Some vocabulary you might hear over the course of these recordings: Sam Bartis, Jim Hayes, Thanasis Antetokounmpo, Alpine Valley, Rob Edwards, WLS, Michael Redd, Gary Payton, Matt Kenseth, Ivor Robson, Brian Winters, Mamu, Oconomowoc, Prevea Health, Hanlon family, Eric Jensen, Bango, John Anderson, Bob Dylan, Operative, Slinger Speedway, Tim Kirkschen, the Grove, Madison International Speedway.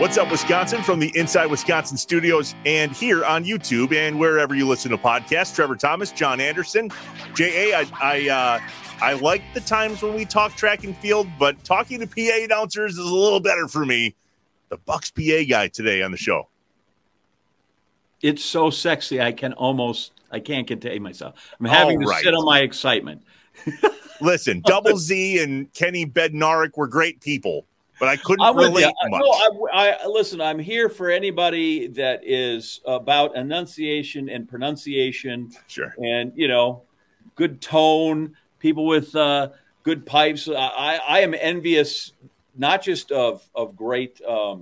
What's up, Wisconsin, from the Inside Wisconsin studios and here on YouTube and wherever you listen to podcasts. Trevor Thomas, John Anderson, J.A. I like the times when we talk track and field, but talking to PA announcers is a little better for me. The Bucks PA guy today on the show. It's so sexy. I can't contain myself. I'm having to sit on my excitement. Listen, Double Z and Kenny Bednarik were great people, but I couldn't relate much. No, listen, I'm here for anybody that is about enunciation and pronunciation. Sure. And, you know, good tone, people with good pipes. I am envious, not just of great PA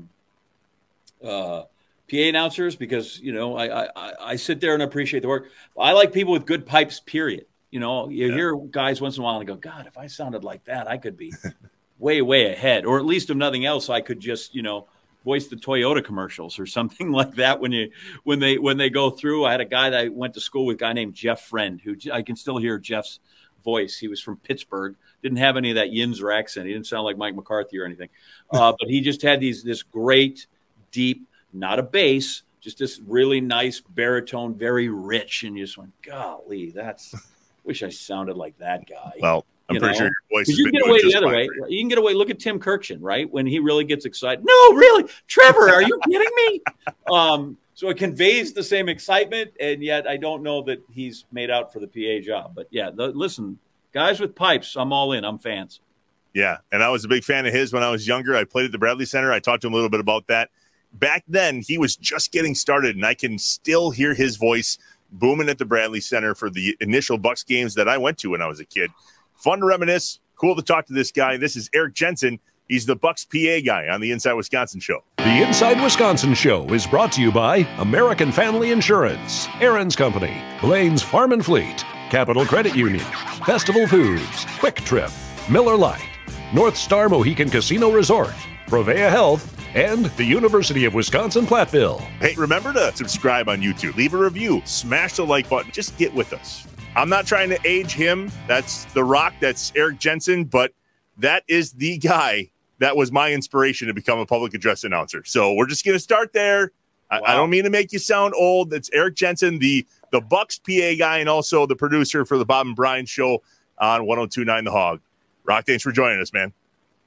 announcers, because, you know, I sit there and appreciate the work. I like people with good pipes, period. You know, you hear guys once in a while and go, God, if I sounded like that, I could be way, way ahead. Or at least if nothing else, I could just, you know, voice the Toyota commercials or something like that. When they go through, I had a guy that I went to school with, a guy named Jeff Friend, who I can still hear Jeff's voice. He was from Pittsburgh, didn't have any of that Yinzer accent. He didn't sound like Mike McCarthy or anything. But he just had this great, deep, not a bass, just this really nice baritone, very rich. And you just went, golly, wish I sounded like that guy. Well, I'm pretty sure your voice is good. You can get away the other way. You can get away. Look at Tim Kirkschen, right? When he really gets excited. No, really? Trevor, are you kidding me? So it conveys the same excitement, and yet I don't know that he's made out for the PA job. But, yeah, listen, guys with pipes, I'm all in. I'm fans. Yeah, and I was a big fan of his when I was younger. I played at the Bradley Center. I talked to him a little bit about that. Back then, he was just getting started, and I can still hear his voice booming at the Bradley Center for the initial Bucks games that I went to when I was a kid. Fun to reminisce. Cool to talk to this guy. This is Eric Jensen. He's the Bucks PA guy on the Inside Wisconsin Show. The Inside Wisconsin Show is brought to you by American Family Insurance, Aaron's Company, Blaine's Farm and Fleet, Capital Credit Union, Festival Foods, Quick Trip, Miller Lite, North Star Mohegan Casino Resort, Prevea Health, and the University of Wisconsin-Platteville. Hey, remember to subscribe on YouTube, leave a review, smash the like button, just get with us. I'm not trying to age him. That's The Rock, that's Eric Jensen, but that is the guy that was my inspiration to become a public address announcer. So we're just going to start there. Wow. I don't mean to make you sound old. That's Eric Jensen, the Bucks PA guy, and also the producer for the Bob and Brian Show on 102.9 The Hog. Rock, thanks for joining us, man.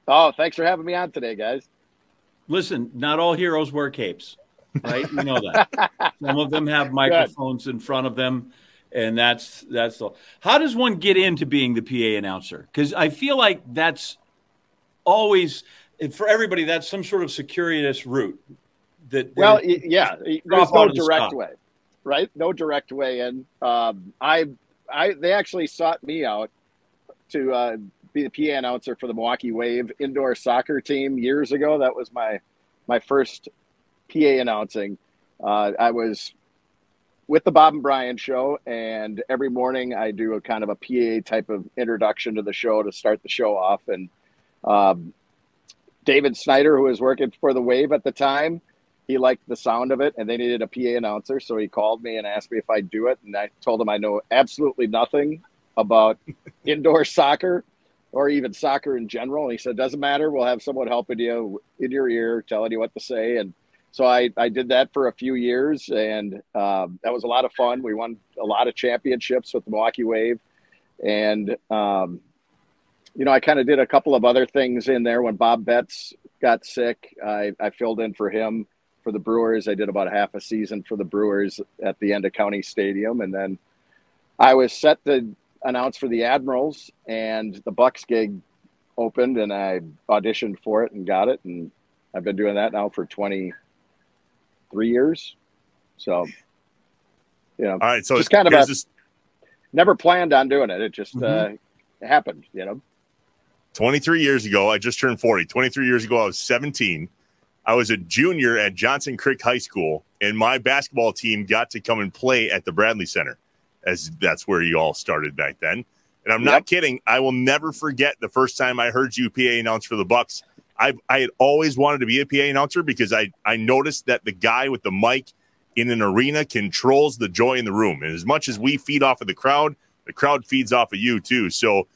Oh, thanks for having me on today, guys. Listen, not all heroes wear capes, right? You know that. Some of them have microphones in front of them, and that's all. How does one get into being the PA announcer? Because I feel like that's always, for everybody, that's some sort of circuitous route. Well, yeah, there's no direct way, right? No direct way in. They actually sought me out to be the PA announcer for the Milwaukee Wave indoor soccer team years ago. That was my first PA announcing. I was with the Bob and Brian Show, and every morning I do a kind of a PA type of introduction to the show to start the show off. And David Snyder, who was working for the Wave at the time, he liked the sound of it, and they needed a PA announcer. So he called me and asked me if I'd do it. And I told him I know absolutely nothing about indoor soccer, or even soccer in general. And he said, doesn't matter. We'll have someone helping you in your ear, telling you what to say. And so I did that for a few years, and that was a lot of fun. We won a lot of championships with the Milwaukee Wave. And, you know, I kind of did a couple of other things in there. When Bob Betts got sick, I filled in for him for the Brewers. I did about half a season for the Brewers at the end of County Stadium. And then I was set to announced for the Admirals, and the Bucks gig opened, and I auditioned for it and got it, and I've been doing that now for 23 years. So, you know, all right, so just kind of never planned on doing it. It just happened, you know. 23 years ago, I just turned 40. 23 years ago, I was 17. I was a junior at Johnson Creek High School, and my basketball team got to come and play at the Bradley Center. As that's where you all started back then. And I'm not kidding. I will never forget the first time I heard you PA announce for the Bucks. I had always wanted to be a PA announcer because I noticed that the guy with the mic in an arena controls the joy in the room. And as much as we feed off of the crowd feeds off of you too. So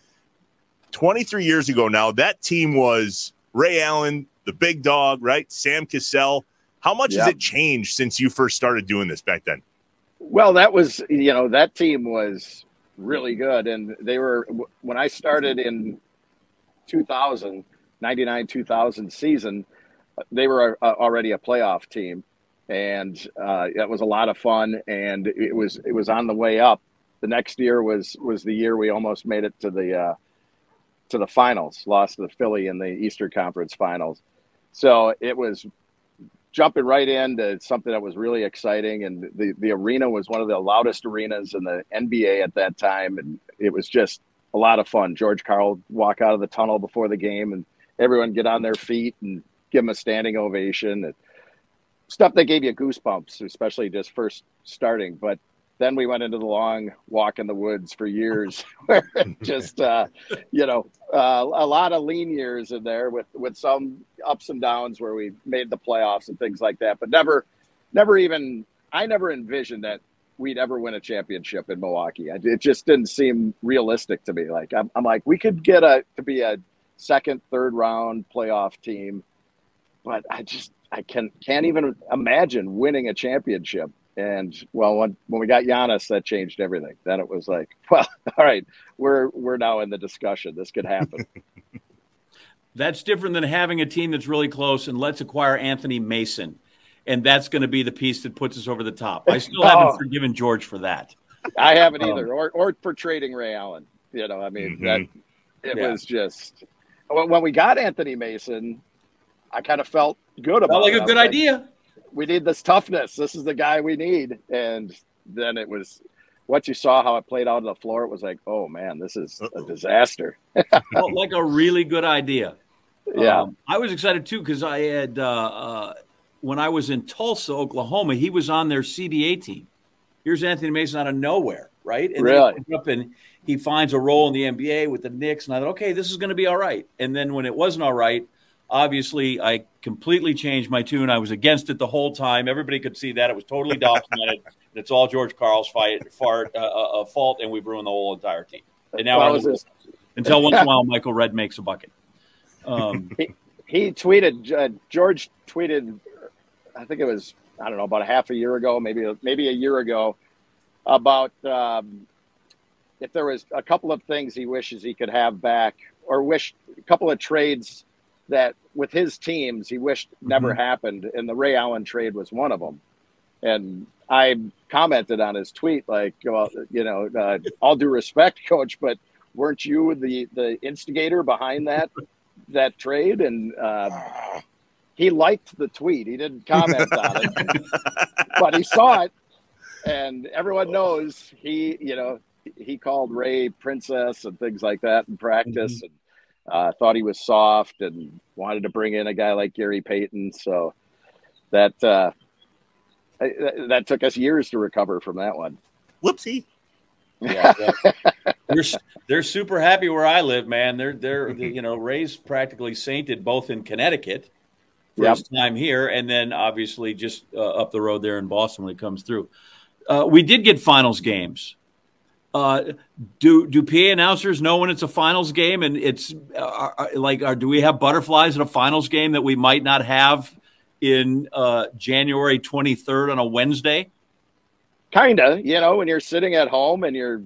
23 years ago now, that team was Ray Allen, the big dog, right? Sam Cassell. How much has it changed since you first started doing this back then? Well, that was, you know, that team was really good. And they were, when I started in 2000, 99-2000 season, they were already a playoff team. And that was a lot of fun. And it was on the way up. The next year was the year we almost made it to the finals, lost to the Philly in the Eastern Conference Finals. So it was jumping right into something that was really exciting. And the arena was one of the loudest arenas in the NBA at that time. And it was just a lot of fun. George Karl would walk out of the tunnel before the game and everyone get on their feet and give him a standing ovation. And stuff that gave you goosebumps, especially just first starting. But then we went into the long walk in the woods for years, where just, a lot of lean years in there with some ups and downs where we made the playoffs and things like that. But I never envisioned that we'd ever win a championship in Milwaukee. It just didn't seem realistic to me. Like, I'm like, we could get to be a second, third round playoff team. But I can't even imagine winning a championship. And well, when we got Giannis, that changed everything. Then it was like, well, all right, we're now in the discussion. This could happen. That's different than having a team that's really close and let's acquire Anthony Mason. And that's going to be the piece that puts us over the top. I still haven't forgiven George for that. I haven't either. Or for trading Ray Allen. You know, I mean, was just, when we got Anthony Mason, I kind of felt good about it. Felt like a good idea. We need this toughness. This is the guy we need. And then it was, what you saw, how it played out on the floor, it was like, oh, man, this is a disaster. Felt like a really good idea. Yeah. I was excited, too, because I had when I was in Tulsa, Oklahoma, he was on their CBA team. Here's Anthony Mason out of nowhere, right? And really? He up and he finds a role in the NBA with the Knicks. And I thought, okay, this is going to be all right. And then when it wasn't all right, obviously, I completely changed my tune. I was against it the whole time. Everybody could see that. It was totally documented. It's all George Karl's fault, and we've ruined the whole entire team. And now until once in a while, Michael Redd makes a bucket. He tweeted, George tweeted, I think it was, I don't know, about a half a year ago, maybe a year ago, about if there was a couple of things he wishes he could have back, or wished a couple of trades that with his teams he wished never happened, and the Ray Allen trade was one of them. And I commented on his tweet, like, well, you know, all due respect, Coach, but weren't you the instigator behind that trade? And he liked the tweet. He didn't comment on it, but he saw it. And everyone knows he called Ray princess and things like that in practice. And thought he was soft and wanted to bring in a guy like Gary Payton. So that took us years to recover from that one. Whoopsie. Yeah, they're super happy where I live, man. They're Ray's practically sainted both in Connecticut first time here, and then obviously just up the road there in Boston when it comes through. We did get finals games. Do PA announcers know when it's a finals game, and it's do we have butterflies in a finals game that we might not have in January 23rd on a Wednesday? Kinda, when you're sitting at home and you're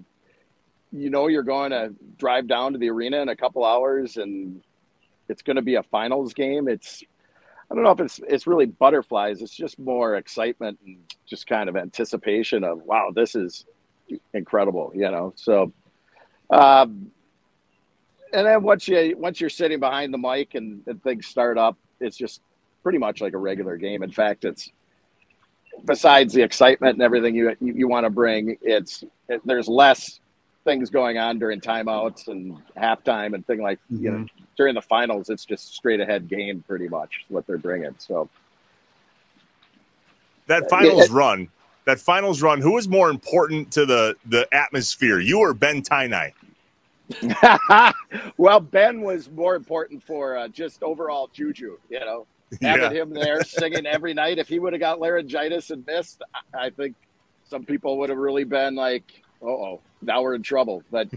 going to drive down to the arena in a couple hours and it's going to be a finals game. It's, I don't know if it's really butterflies. It's just more excitement and just kind of anticipation of, wow, this is incredible, so and then once you're sitting behind the mic and things start up, it's just pretty much like a regular game. In fact, it's, besides the excitement and everything you want to bring, there's less things going on during timeouts and halftime and thing like during the finals. It's just straight ahead game, pretty much what they're bringing. So that finals run. That finals run, who was more important to the atmosphere, you or Ben Tainai? Well, Ben was more important for just overall juju, having him there singing every night. If he would have got laryngitis and missed, I think some people would have really been like, uh-oh, now we're in trouble. But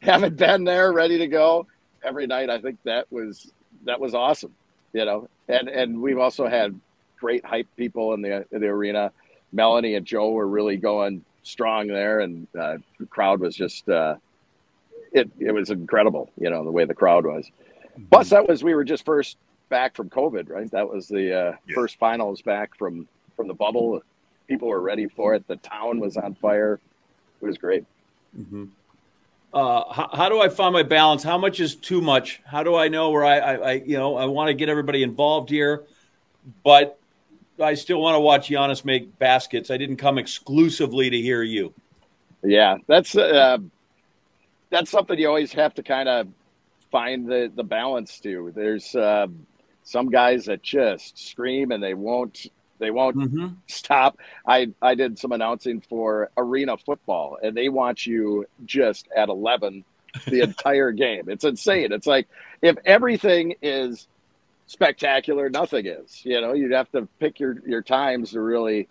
having Ben there ready to go every night, I think that was awesome. you know, and we've also had great hype people in the arena. Melanie and Joe were really going strong there, and the crowd was just it was incredible, you know, the way the crowd was. Mm-hmm. Plus, we were just first back from COVID, right? That was the first finals back from the bubble. People were ready for it. The town was on fire. It was great. Mm-hmm. How do I find my balance? How much is too much? How do I know where I want to get everybody involved here, but I still want to watch Giannis make baskets. I didn't come exclusively to hear you. Yeah, that's something you always have to kind of find the balance to. There's some guys that just scream and they won't mm-hmm. stop. I did some announcing for arena football, and they want you just at 11 the entire game. It's insane. It's like if everything is spectacular, nothing is. You know, you'd have to pick your times to really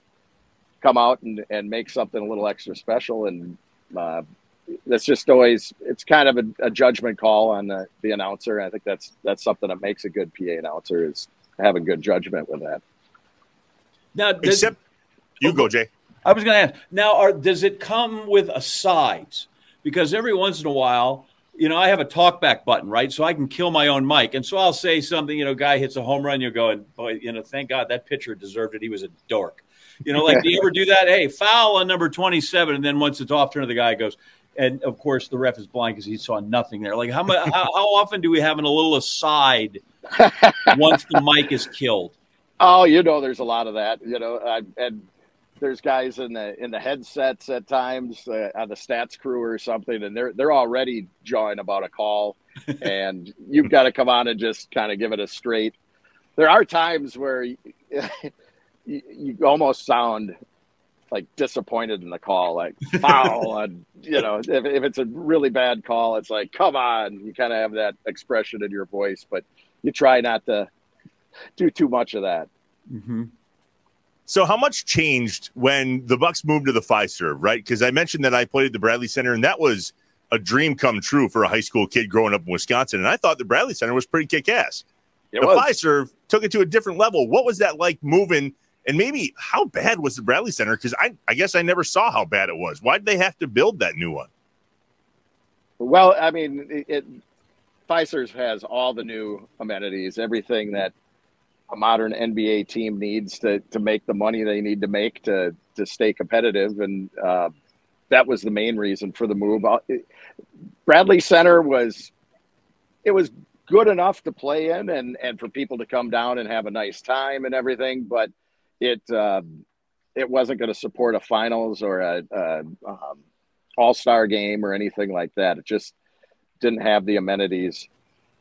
come out and make something a little extra special. And that's just always, it's kind of a judgment call on the announcer. I think that's something that makes a good PA announcer is having good judgment with that. Now, you go, Jay. I was going to ask. Now, does it come with a sides? Because every once in a while, you know, I have a talkback button, right? So I can kill my own mic, and so I'll say something. You know, guy hits a home run. You're going, boy. You know, thank God that pitcher deserved it. He was a dork. You know, like do you ever do that? Hey, foul on number 27, and then once it's off turn of the guy goes, and of course the ref is blind because he saw nothing there. Like how much? how often do we have a little aside once the mic is killed? Oh, you know, there's a lot of that, you know, and there's guys in the headsets at times on the stats crew or something, and they're already jawing about a call, and you've got to come on and just kind of give it a straight. There are times where you almost sound like disappointed in the call, like foul, and you know, if it's a really bad call, it's like come on, you kind of have that expression in your voice, but you try not to do too much of that. Mm-hmm. So how much changed when the Bucks moved to the Fiserv, right? Because I mentioned that I played at the Bradley Center, and that was a dream come true for a high school kid growing up in Wisconsin. And I thought the Bradley Center was pretty kick-ass. The Fiserv took it to a different level. What was that like moving? And maybe how bad was the Bradley Center? Because I guess I never saw how bad it was. Why did they have to build that new one? Well, I mean, Fiserv has all the new amenities, everything that a modern NBA team needs to make the money they need to make to stay competitive. And that was the main reason for the move. Bradley Center was good enough to play in and for people to come down and have a nice time and everything, but it wasn't going to support a finals or a all-star game or anything like that. It just didn't have the amenities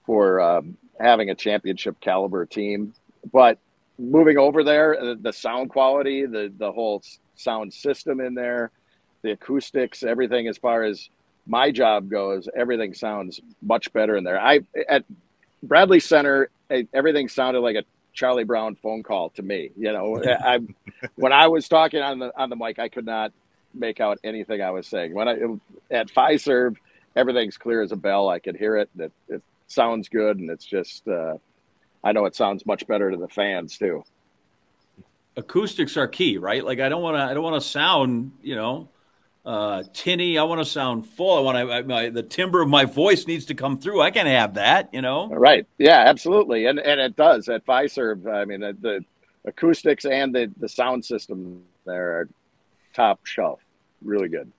for having a championship caliber team. But moving over there, the sound quality, the whole sound system in there, the acoustics, everything as far as my job goes, everything sounds much better in there. At Bradley Center, everything sounded like a Charlie Brown phone call to me. You know, when I was talking on the mic, I could not make out anything I was saying. At Fiserv, everything's clear as a bell. I could hear it. It sounds good, and it's just I know it sounds much better to the fans too. Acoustics are key, right? Like I don't want to sound, you know, tinny. I want to sound full. The timbre of my voice needs to come through. I can't have that, you know? Right. Yeah, absolutely. And it does at Fiserv. I mean, the acoustics and the sound system there are top shelf. Really good.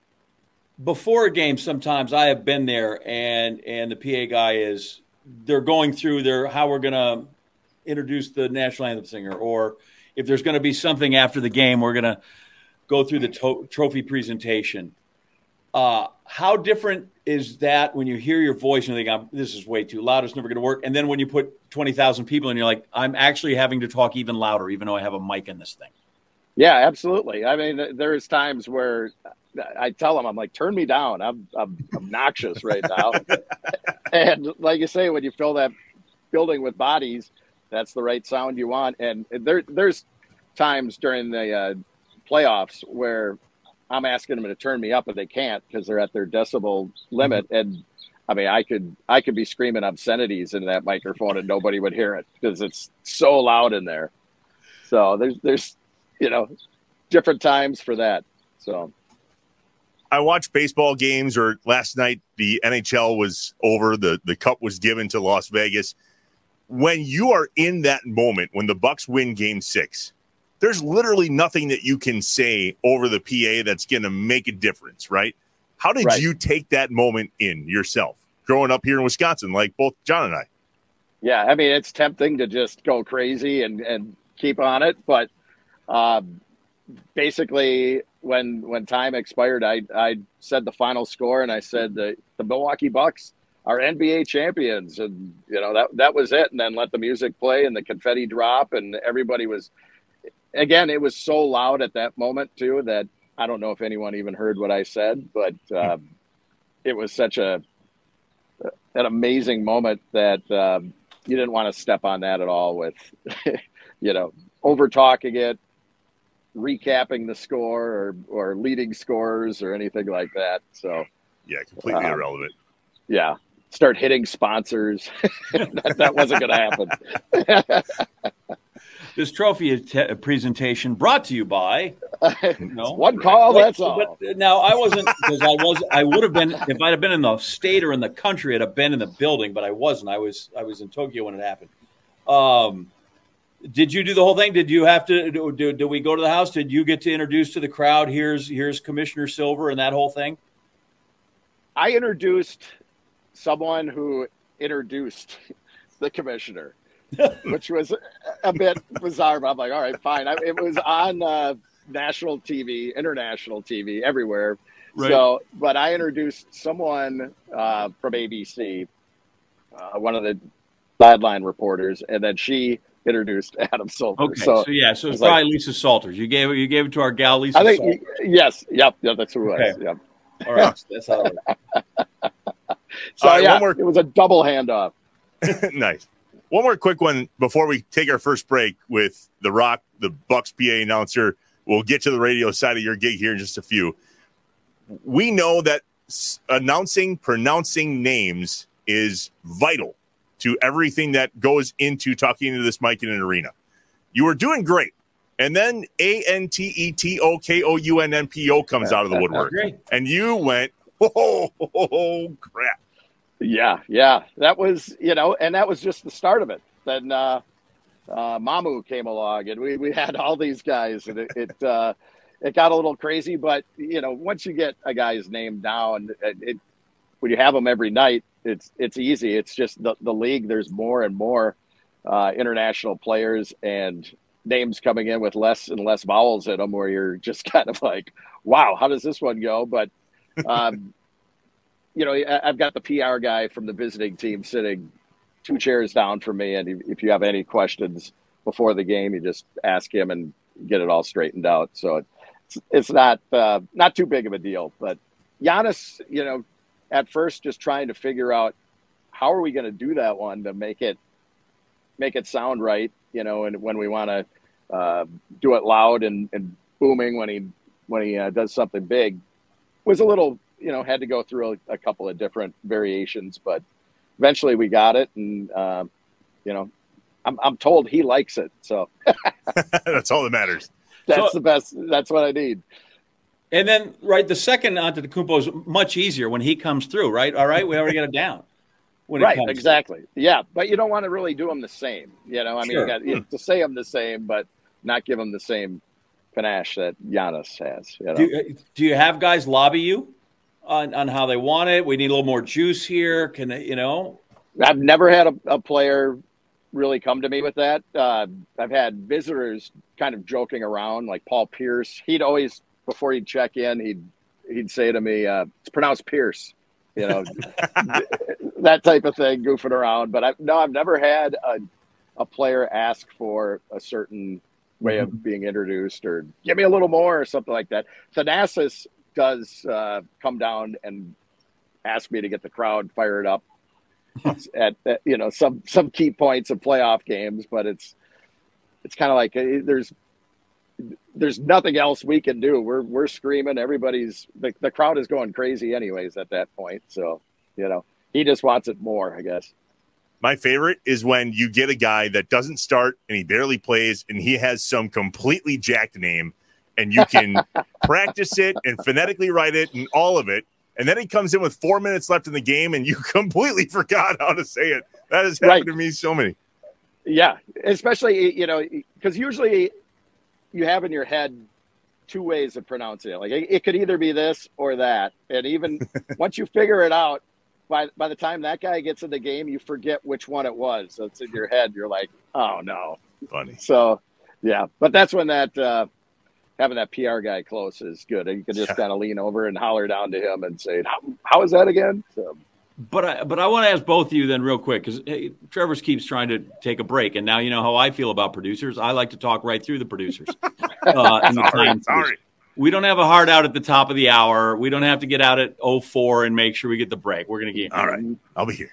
Before a game, sometimes I have been there and the PA guy is, they're going through their how we're going to introduce the national anthem singer, or if there's going to be something after the game, we're going to go through the trophy presentation. How different is that when you hear your voice and you think, this is way too loud, it's never going to work. And then when you put 20,000 people in, you're like, I'm actually having to talk even louder, even though I have a mic in this thing. Yeah, absolutely. I mean, there is times where I tell them, I'm like, turn me down. I'm obnoxious right now. And like you say, when you fill that building with bodies, that's the right sound you want. And there's times during the playoffs where I'm asking them to turn me up, and they can't because they're at their decibel limit. And I mean, I could be screaming obscenities into that microphone and nobody would hear it because it's so loud in there. So there's you know, different times for that. So I watch baseball games, or last night the NHL was over. The cup was given to Las Vegas. When you are in that moment, when the Bucks win Game 6, there's literally nothing that you can say over the PA that's going to make a difference, right? How did you take that moment in yourself growing up here in Wisconsin, like both John and I? Yeah, I mean, it's tempting to just go crazy and keep on it. But basically, when time expired, I said the final score, and I said the Milwaukee Bucks are NBA champions. And, you know, that was it. And then let the music play and the confetti drop. And everybody was – again, it was so loud at that moment, too, that – I don't know if anyone even heard what I said, but it was such an amazing moment that you didn't want to step on that at all with, you know, over-talking it, recapping the score or leading scores or anything like that. So yeah, completely irrelevant. Yeah. Start hitting sponsors. that wasn't going to happen. This trophy presentation brought to you by one call. That's all. But now I wasn't, because I would have been if I'd have been in the state or in the country. I'd have been in the building, but I wasn't. I was in Tokyo when it happened. Did you do the whole thing? Did you have to do we go to the house? Did you get to introduce to the crowd? Here's Commissioner Silver and that whole thing. I introduced someone who introduced the commissioner. Which was a bit bizarre, but I'm like, all right, fine. It was on national TV, international TV, everywhere. Right. So, but I introduced someone from ABC, one of the sideline reporters, and then she introduced Adam Silver. Okay, so it's probably like, Lisa Salters. You gave it to our gal, Lisa. I think Salters. Yes, yep, that's who it was. Okay. Yep. All right, that's how. It was. So right, yeah, it was a double handoff. Nice. One more quick one before we take our first break with The Rock, the Bucks PA announcer. We'll get to the radio side of your gig here in just a few. We know that pronouncing names is vital to everything that goes into talking into this mic in an arena. You were doing great. And then Antetokounmpo comes out of the woodwork. And you went, oh, crap. Yeah. That was, you know, and that was just the start of it. Then Mamu came along and we had all these guys and it got a little crazy. But, you know, once you get a guy's name down, when you have them every night, it's easy. It's just the league. There's more and more international players and names coming in with less and less vowels in them where you're just kind of like, wow, how does this one go? But you know, I've got the PR guy from the visiting team sitting 2 chairs down from me. And if you have any questions before the game, you just ask him and get it all straightened out. So it's not too big of a deal. But Giannis, you know, at first just trying to figure out how are we going to do that one to make it sound right, you know, and when we want to do it loud and booming when he does something big, was a little, you know, had to go through a couple of different variations, but eventually we got it. And, you know, I'm told he likes it. So that's all that matters. That's the best. That's what I need. And then, right, the second Antetokounmpo is much easier when he comes through, right? All right, we already got it down. Right, exactly. Yeah, but you don't want to really do them the same. You know, I mean, you have to say them the same, but not give them the same panache that Giannis has. You know? Do you have guys lobby you? On how they want it. We need a little more juice here. Can they, you know? I've never had a player really come to me with that. I've had visitors kind of joking around, like Paul Pierce. He'd always, before he'd check in, he'd say to me, it's pronounced Pierce, you know, that type of thing, goofing around. But I've never had a player ask for a certain way of being introduced or give me a little more or something like that. Thanasis does come down and ask me to get the crowd fired up at you know some key points of playoff games, but it's kind of like there's nothing else we can do. We're screaming. Everybody's the crowd is going crazy anyways at that point. So you know He just wants it more, I guess. My favorite is when you get a guy that doesn't start and he barely plays and he has some completely jacked name and you can practice it and phonetically write it and all of it. And then he comes in with 4 minutes left in the game and you completely forgot how to say it. That has happened to me so many. Yeah, especially, you know, because usually you have in your head two ways of pronouncing it. Like it could either be this or that. And even once you figure it out, by the time that guy gets in the game, you forget which one it was. So it's in your head. You're like, oh, no. Funny. So, yeah. But that's when that having that PR guy close is good. And you can just kind of lean over and holler down to him and say, how is that again? So. But I want to ask both of you then real quick, because hey, Trevor's keeps trying to take a break. And now you know how I feel about producers. I like to talk right through the producers. Sorry. We don't have a hard out at the top of the hour. We don't have to get out at 04 and make sure we get the break. We're going to get all right. I'll be here.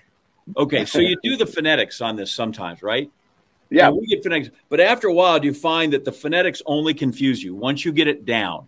Okay, so you do the phonetics on this sometimes, right? Yeah. And we get phonetics. But after a while, do you find that the phonetics only confuse you once you get it down,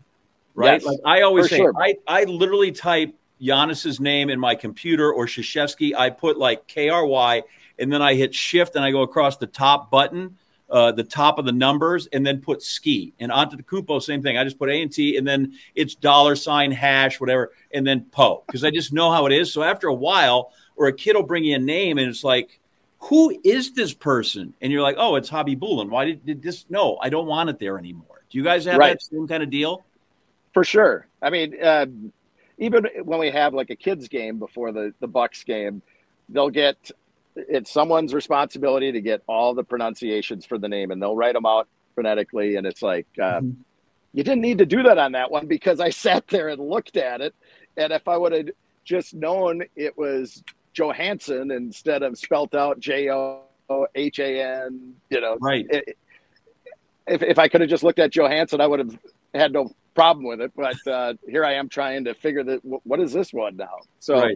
right? Yes, like I always say, sure. I literally type Giannis's name in my computer or Krzyzewski. I put like KRY and then I hit shift and I go across the top button, the top of the numbers, and then put ski. And Antetokounmpo, same thing. I just put A&T and then it's $ hash, whatever, and then po, because I just know how it is. So after a while, or a kid will bring you a name and it's like, who is this person? And you're like, oh, it's Habibulin. Why did this? No, I don't want it there anymore. Do you guys have that same kind of deal? For sure. I mean, even when we have like a kids game before the Bucks game, they'll get, it's someone's responsibility to get all the pronunciations for the name and they'll write them out phonetically. And it's like, you didn't need to do that on that one because I sat there and looked at it. And if I would have just known it was Johansson instead of spelt out Johan, you know, right. If I could have just looked at Johansson, I would have had no problem with it, but here I am trying to figure that what is this one now? So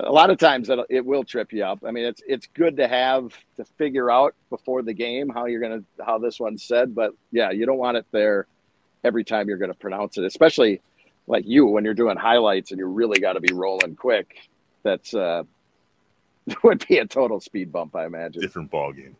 a lot of times it will trip you up. I mean, it's good to have to figure out before the game how this one's said, but yeah, you don't want it there every time you're going to pronounce it, especially like when you're doing highlights and you really got to be rolling quick. That's would be a total speed bump, I imagine. Different ball game.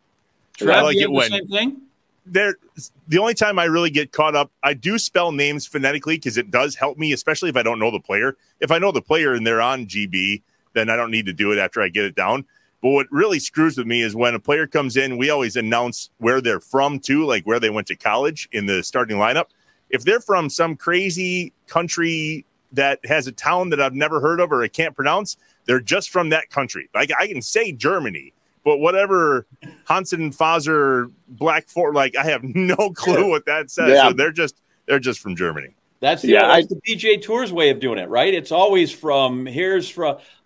I like it when same thing? The only time I really get caught up, I do spell names phonetically because it does help me, especially if I don't know the player. If I know the player and they're on GB, then I don't need to do it after I get it down. But what really screws with me is when a player comes in, we always announce where they're from too, like where they went to college in the starting lineup. If they're from some crazy country that has a town that I've never heard of or I can't pronounce, they're just from that country. Like I can say Germany, but whatever Hansen, Faser, Blackford, like I have no clue what that says. Yeah. So they're just from Germany. That's the PGA Tour's way of doing it, right? It's always from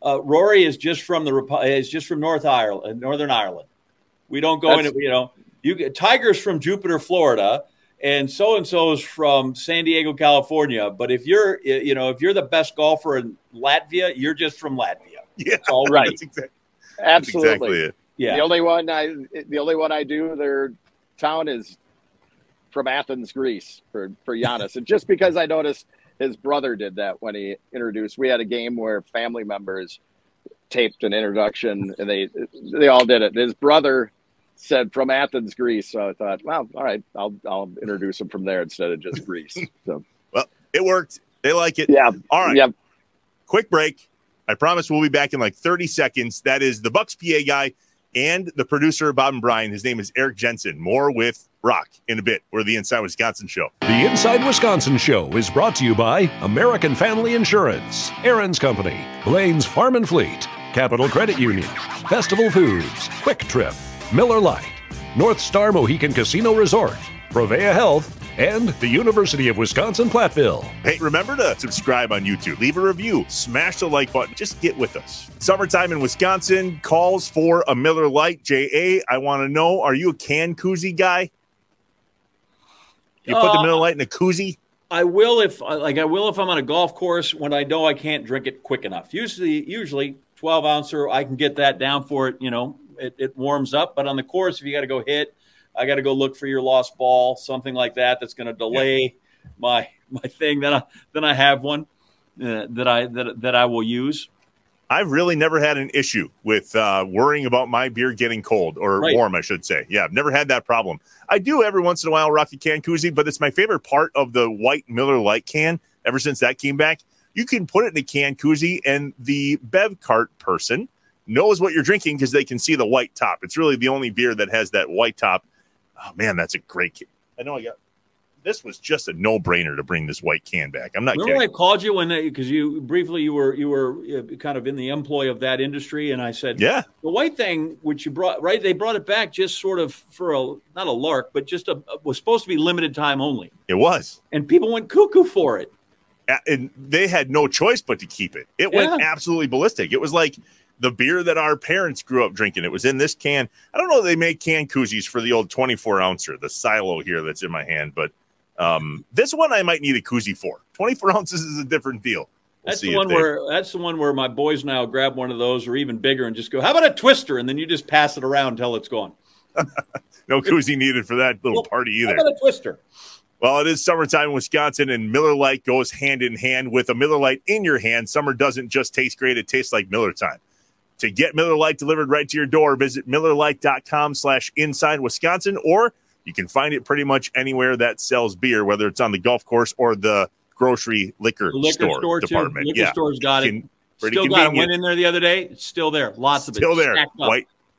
Rory is just from North Ireland, Northern Ireland. We don't go into Tiger's from Jupiter, Florida, and so and so's from San Diego, California. But if you're the best golfer in Latvia, you're just from Latvia. Yeah, it's all right. Absolutely. That's exactly it. Yeah. The only one I do, their town is from Athens, Greece for Giannis. And just because I noticed his brother did that when he introduced, we had a game where family members taped an introduction and they all did it. His brother said from Athens, Greece. So I thought, wow, all right, I'll introduce him from there instead of just Greece. So well, it worked. They like it. Yeah. All right. Yeah. Quick break. I promise we'll be back in like 30 seconds. That is the Bucks PA guy and the producer, Bob and Brian. His name is Eric Jensen. More with Rock in a bit. We're the Inside Wisconsin Show. The Inside Wisconsin Show is brought to you by American Family Insurance, Aaron's Company, Lane's Farm and Fleet, Capital Credit Union, Festival Foods, Quick Trip, Miller Lite, North Star Mohegan Casino Resort, Prevea Health, and the University of Wisconsin-Platteville. Hey, remember to subscribe on YouTube, leave a review, smash the like button, just get with us. Summertime in Wisconsin calls for a Miller Lite. J.A., I want to know, are you a can koozie guy? You put the Miller Lite in a koozie? I will if I'm on a golf course when I know I can't drink it quick enough. Usually 12-ouncer, I can get that down for it, it warms up. But on the course, if you got to go hit, I got to go look for your lost ball, something like that. That's going to delay my thing. Then I have one that I will use. I've really never had an issue with worrying about my beer getting cold or warm, I should say. Yeah, I've never had that problem. I do every once in a while rock a can koozie, but it's my favorite part of the white Miller Lite can ever since that came back. You can put it in a can koozie, and the bev cart person knows what you're drinking because they can see the white top. It's really the only beer that has that white top. Oh, man, that's a great can. I know I got – this was just a no-brainer to bring this white can back. I'm not kidding. Remember I called you when – because you briefly you were kind of in the employ of that industry, and I said – yeah. The white thing, which you brought – right? They brought it back just sort of for a – not a lark, but just a – was supposed to be limited time only. It was. And people went cuckoo for it. And they had no choice but to keep it. It went absolutely ballistic. It was like the beer that our parents grew up drinking. It was in this can. I don't know if they make can koozies for the old 24-ouncer, the silo here that's in my hand. But this one I might need a koozie for. 24 ounces is a different deal. We'll that's the one where my boys now grab one of those or even bigger and just go, how about a twister? And then you just pass it around until it's gone. No koozie needed for that little party either. How about a twister? Well, it is summertime in Wisconsin, and Miller Lite goes hand in hand with a Miller Lite in your hand. Summer doesn't just taste great. It tastes like Miller time. To get Miller Lite delivered right to your door, visit MillerLite.com/InsideWisconsin, or you can find it pretty much anywhere that sells beer, whether it's on the golf course or the grocery liquor store department. Liquor store's got it. Still got it. Went in there the other day. It's still there. Lots of it. Still there.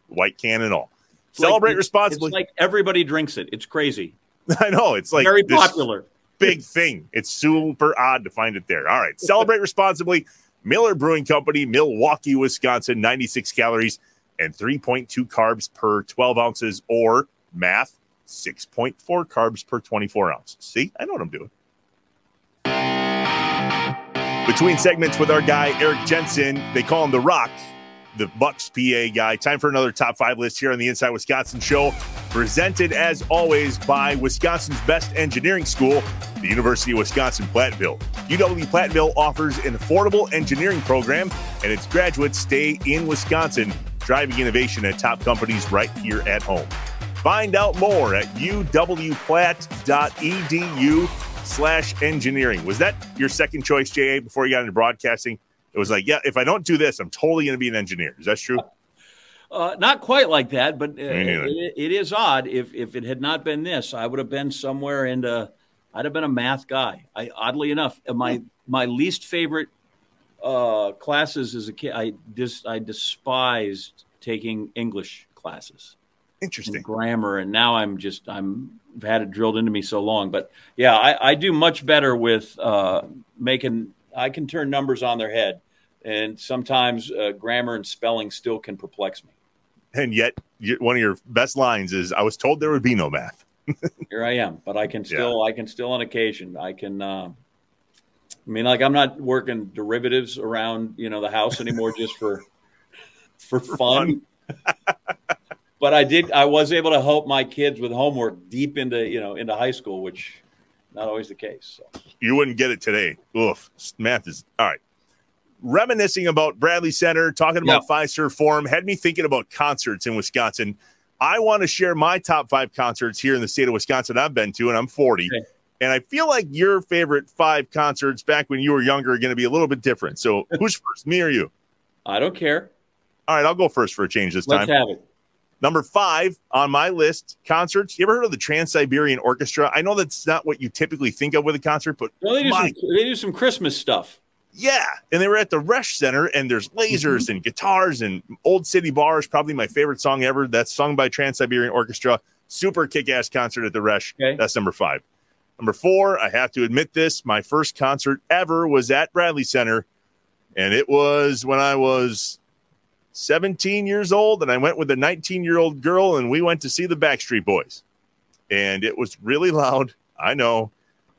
White can and all. Celebrate responsibly. It's like everybody drinks it. It's crazy. I know. It's like very popular. Big thing. It's super odd to find it there. All right. Celebrate responsibly. Miller Brewing Company, Milwaukee, Wisconsin, 96 calories and 3.2 carbs per 12 ounces, or math, 6.4 carbs per 24 ounces. See, I know what I'm doing. Between segments with our guy, Eric Jensen, they call him The Rock, the Bucks PA guy. Time for another top five list here on the Inside Wisconsin show, presented as always by Wisconsin's best engineering school, the University of Wisconsin-Platteville. UW-Platteville offers an affordable engineering program, and its graduates stay in Wisconsin, driving innovation at top companies right here at home. Find out more at uwplatt.edu/engineering. Was that your second choice, J.A., before you got into broadcasting? It was like, yeah, if I don't do this, I'm totally going to be an engineer. Is that true? Not quite like that, but it is odd. If it had not been this, I would have been somewhere in the – I'd have been a math guy. Oddly enough, my least favorite classes as a kid, I despised taking English classes. Interesting. And grammar, and now I've had it drilled into me so long. But, yeah, I do much better with making – I can turn numbers on their head, and sometimes grammar and spelling still can perplex me. And yet one of your best lines is, I was told there would be no math. Here I am, but I can still, I can still on occasion, I can, I mean, like I'm not working derivatives around, the house anymore just for fun. But I was able to help my kids with homework deep into high school, which not always the case. So. You wouldn't get it today. Oof. Math is all right. Reminiscing about Bradley Center, talking about Fiserv Forum, had me thinking about concerts in Wisconsin. I want to share my top five concerts here in the state of Wisconsin I've been to, and I'm 40. Okay. And I feel like your favorite five concerts back when you were younger are going to be a little bit different. So who's first, me or you? I don't care. All right, I'll go first for a change this time. Let's have it. Number five on my list, concerts. You ever heard of the Trans-Siberian Orchestra? I know that's not what you typically think of with a concert, but they do some Christmas stuff. Yeah, and they were at the Resch Center, and there's lasers and guitars and Old City Bars, probably my favorite song ever. That's sung by Trans-Siberian Orchestra. Super kick-ass concert at the Resch. Okay. That's number five. Number four, I have to admit this, my first concert ever was at Bradley Center, and it was when I was 17 years old, and I went with a 19-year-old girl, and we went to see the Backstreet Boys. And it was really loud. I know.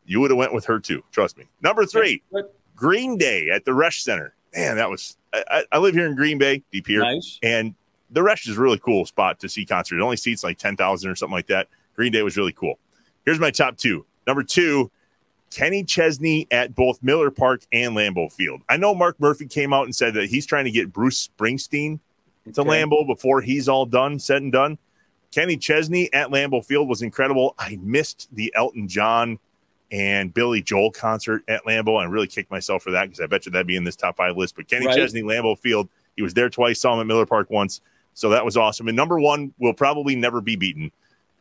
You would have went with her too. Trust me. Number three. Green Day at the Resch Center. Man, that was – I live here in Green Bay, deep here. Nice. And the Resch is a really cool spot to see concerts. It only seats like 10,000 or something like that. Green Day was really cool. Here's my top two. Number two, Kenny Chesney at both Miller Park and Lambeau Field. I know Mark Murphy came out and said that he's trying to get Bruce Springsteen to Lambeau before he's all done, said and done. Kenny Chesney at Lambeau Field was incredible. I missed the Elton John and Billy Joel concert at Lambeau. I really kicked myself for that because I bet you that'd be in this top five list. But Kenny Chesney, Lambeau Field, he was there twice, saw him at Miller Park once. So that was awesome. And number one will probably never be beaten.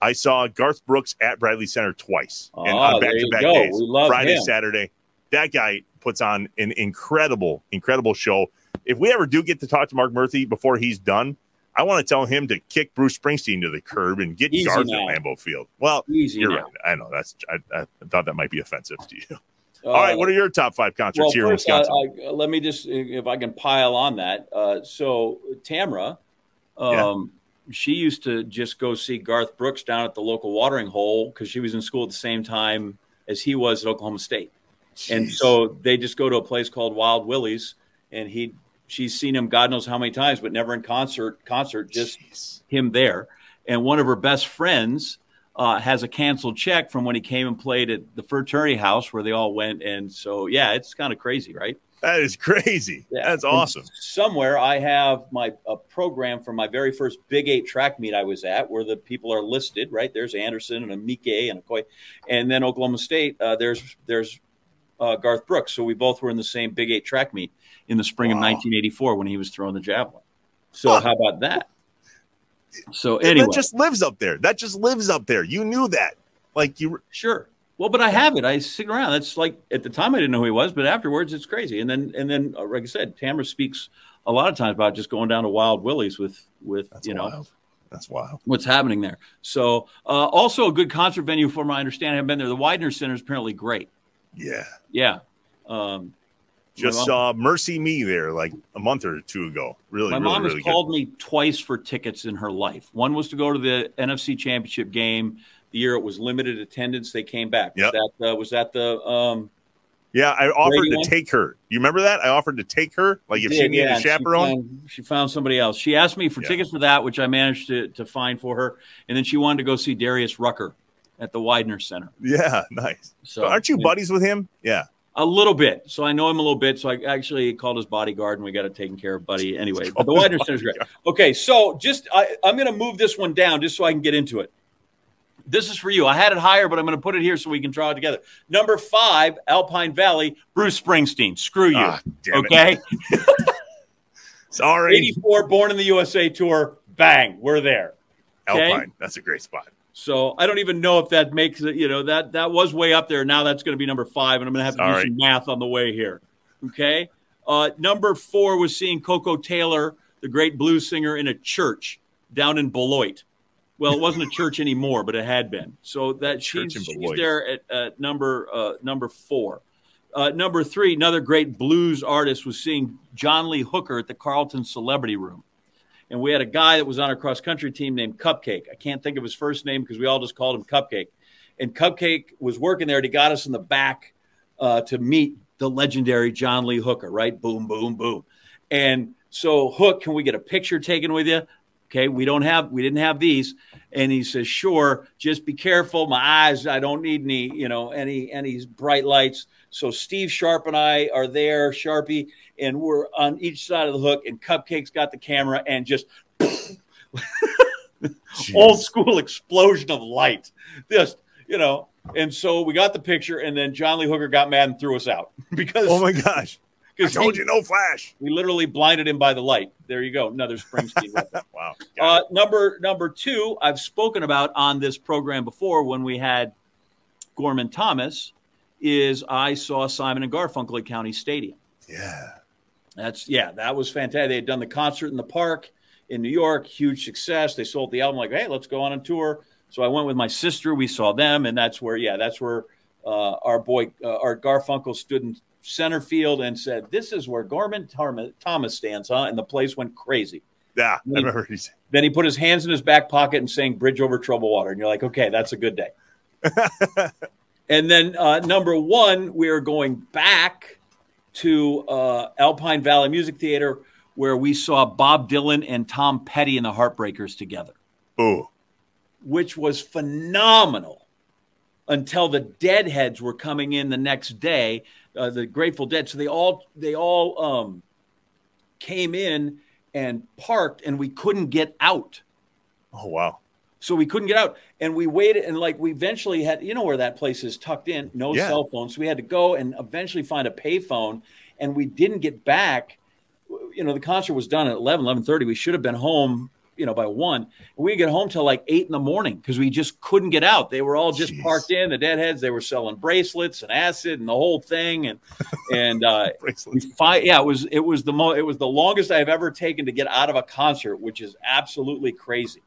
I saw Garth Brooks at Bradley Center twice and on back-to-back days, Friday, Saturday. That guy puts on an incredible, incredible show. If we ever do get to talk to Mark Murphy before he's done, I want to tell him to kick Bruce Springsteen to the curb and get Garth at Lambeau Field. Well, Right. I know. I thought that might be offensive to you. All right. What are your top five concerts here first, in Wisconsin? Let me just, if I can pile on that. So Tamra, she used to just go see Garth Brooks down at the local watering hole because she was in school at the same time as he was at Oklahoma State. Jeez. And so they just go to a place called Wild Willie's, and she's seen him God knows how many times, but never in concert, just him there. And one of her best friends has a canceled check from when he came and played at the fraternity house where they all went. And so, yeah, it's kind of crazy, right? That is crazy. Yeah. That's awesome. And somewhere I have a program from my very first Big 8 track meet I was at where the people are listed, right? There's Anderson and Amike and Okoye. And then Oklahoma State, there's Garth Brooks. So we both were in the same Big 8 track meet in the spring of 1984 when he was throwing the javelin. So how about that? So anyway. That just lives up there. You knew that. Sure. Well, but I have it. I stick around. That's like at the time I didn't know who he was, but afterwards it's crazy. And then, like I said, Tamra speaks a lot of times about just going down to Wild Willie's with that's you wild. Know, that's wild. What's happening there? So also a good concert venue, from my understanding. I haven't been there. The Widener Center is apparently great. Yeah. Just saw Mercy Me there like a month or two ago. Really, my mom has called me twice for tickets in her life. One was to go to the NFC Championship game. The year it was limited attendance, they came back. I offered to take her. You remember that? I offered to take her. Like if she needed a chaperone. She found somebody else. She asked me for tickets for that, which I managed to find for her. And then she wanted to go see Darius Rucker at the Widener Center. Yeah, nice. So aren't you buddies with him? Yeah. A little bit. So I know him a little bit. So I actually called his bodyguard and we got it taken care of, buddy. Anyway, but the Widener Center's great. Okay, so I'm going to move this one down just so I can get into it. This is for you. I had it higher, but I'm going to put it here so we can draw it together. Number 5, Alpine Valley, Bruce Springsteen. Screw you. Okay? Sorry. 84, Born in the USA tour. Bang. We're there. Okay? Alpine. That's a great spot. So I don't even know if that makes it, that was way up there. Now that's going to be number 5, and I'm going to have to do some math on the way here. Okay? Number 4 was seeing Coco Taylor, the great blues singer, in a church down in Beloit. Well, it wasn't a church anymore, but it had been. So that she's there at number 4. Number 3, another great blues artist was seeing John Lee Hooker at the Carlton Celebrity Room. And we had a guy that was on our cross-country team named Cupcake. I can't think of his first name because we all just called him Cupcake. And Cupcake was working there. And he got us in the back to meet the legendary John Lee Hooker, right? Boom, boom, boom. And so, Hook, can we get a picture taken with you? Okay, we didn't have these. And he says, sure, just be careful. My eyes, I don't need any bright lights. So Steve Sharp and I are there, Sharpie, and we're on each side of the Hook, and Cupcake's got the camera and just old school explosion of light. And so we got the picture, and then John Lee Hooker got mad and threw us out because oh my gosh. I told you, no flash. We literally blinded him by the light. There you go. Another Springsteen. Wow. Number 2, I've spoken about on this program before when we had Gorman Thomas, is I saw Simon and Garfunkel at County Stadium. Yeah. That was fantastic. They had done the concert in the park in New York. Huge success. They sold the album like, hey, let's go on a tour. So I went with my sister. We saw them. And that's where our boy Art Garfunkel stood in center field and said, this is where Gorman Thomas stands, huh? And the place went crazy. Yeah, I remember he said. Then he put his hands in his back pocket and sang Bridge Over Troubled Water. And you're like, okay, that's a good day. And then number 1, we are going back to Alpine Valley Music Theater where we saw Bob Dylan and Tom Petty and the Heartbreakers together. Ooh. Which was phenomenal until the Deadheads were coming in the next day. The Grateful Dead. So they all came in and parked, and we couldn't get out. Oh wow! So we couldn't get out, and we waited, and like we eventually had, you know where that place is tucked in, no cell phone. So we had to go and eventually find a payphone, and we didn't get back. You know, the concert was done at 11:30. We should have been home, you know, by 1. We get home till like 8 in the morning because we just couldn't get out. They were all just parked in, the Deadheads. They were selling bracelets and acid and the whole thing. And, it was the longest I've ever taken to get out of a concert, which is absolutely crazy.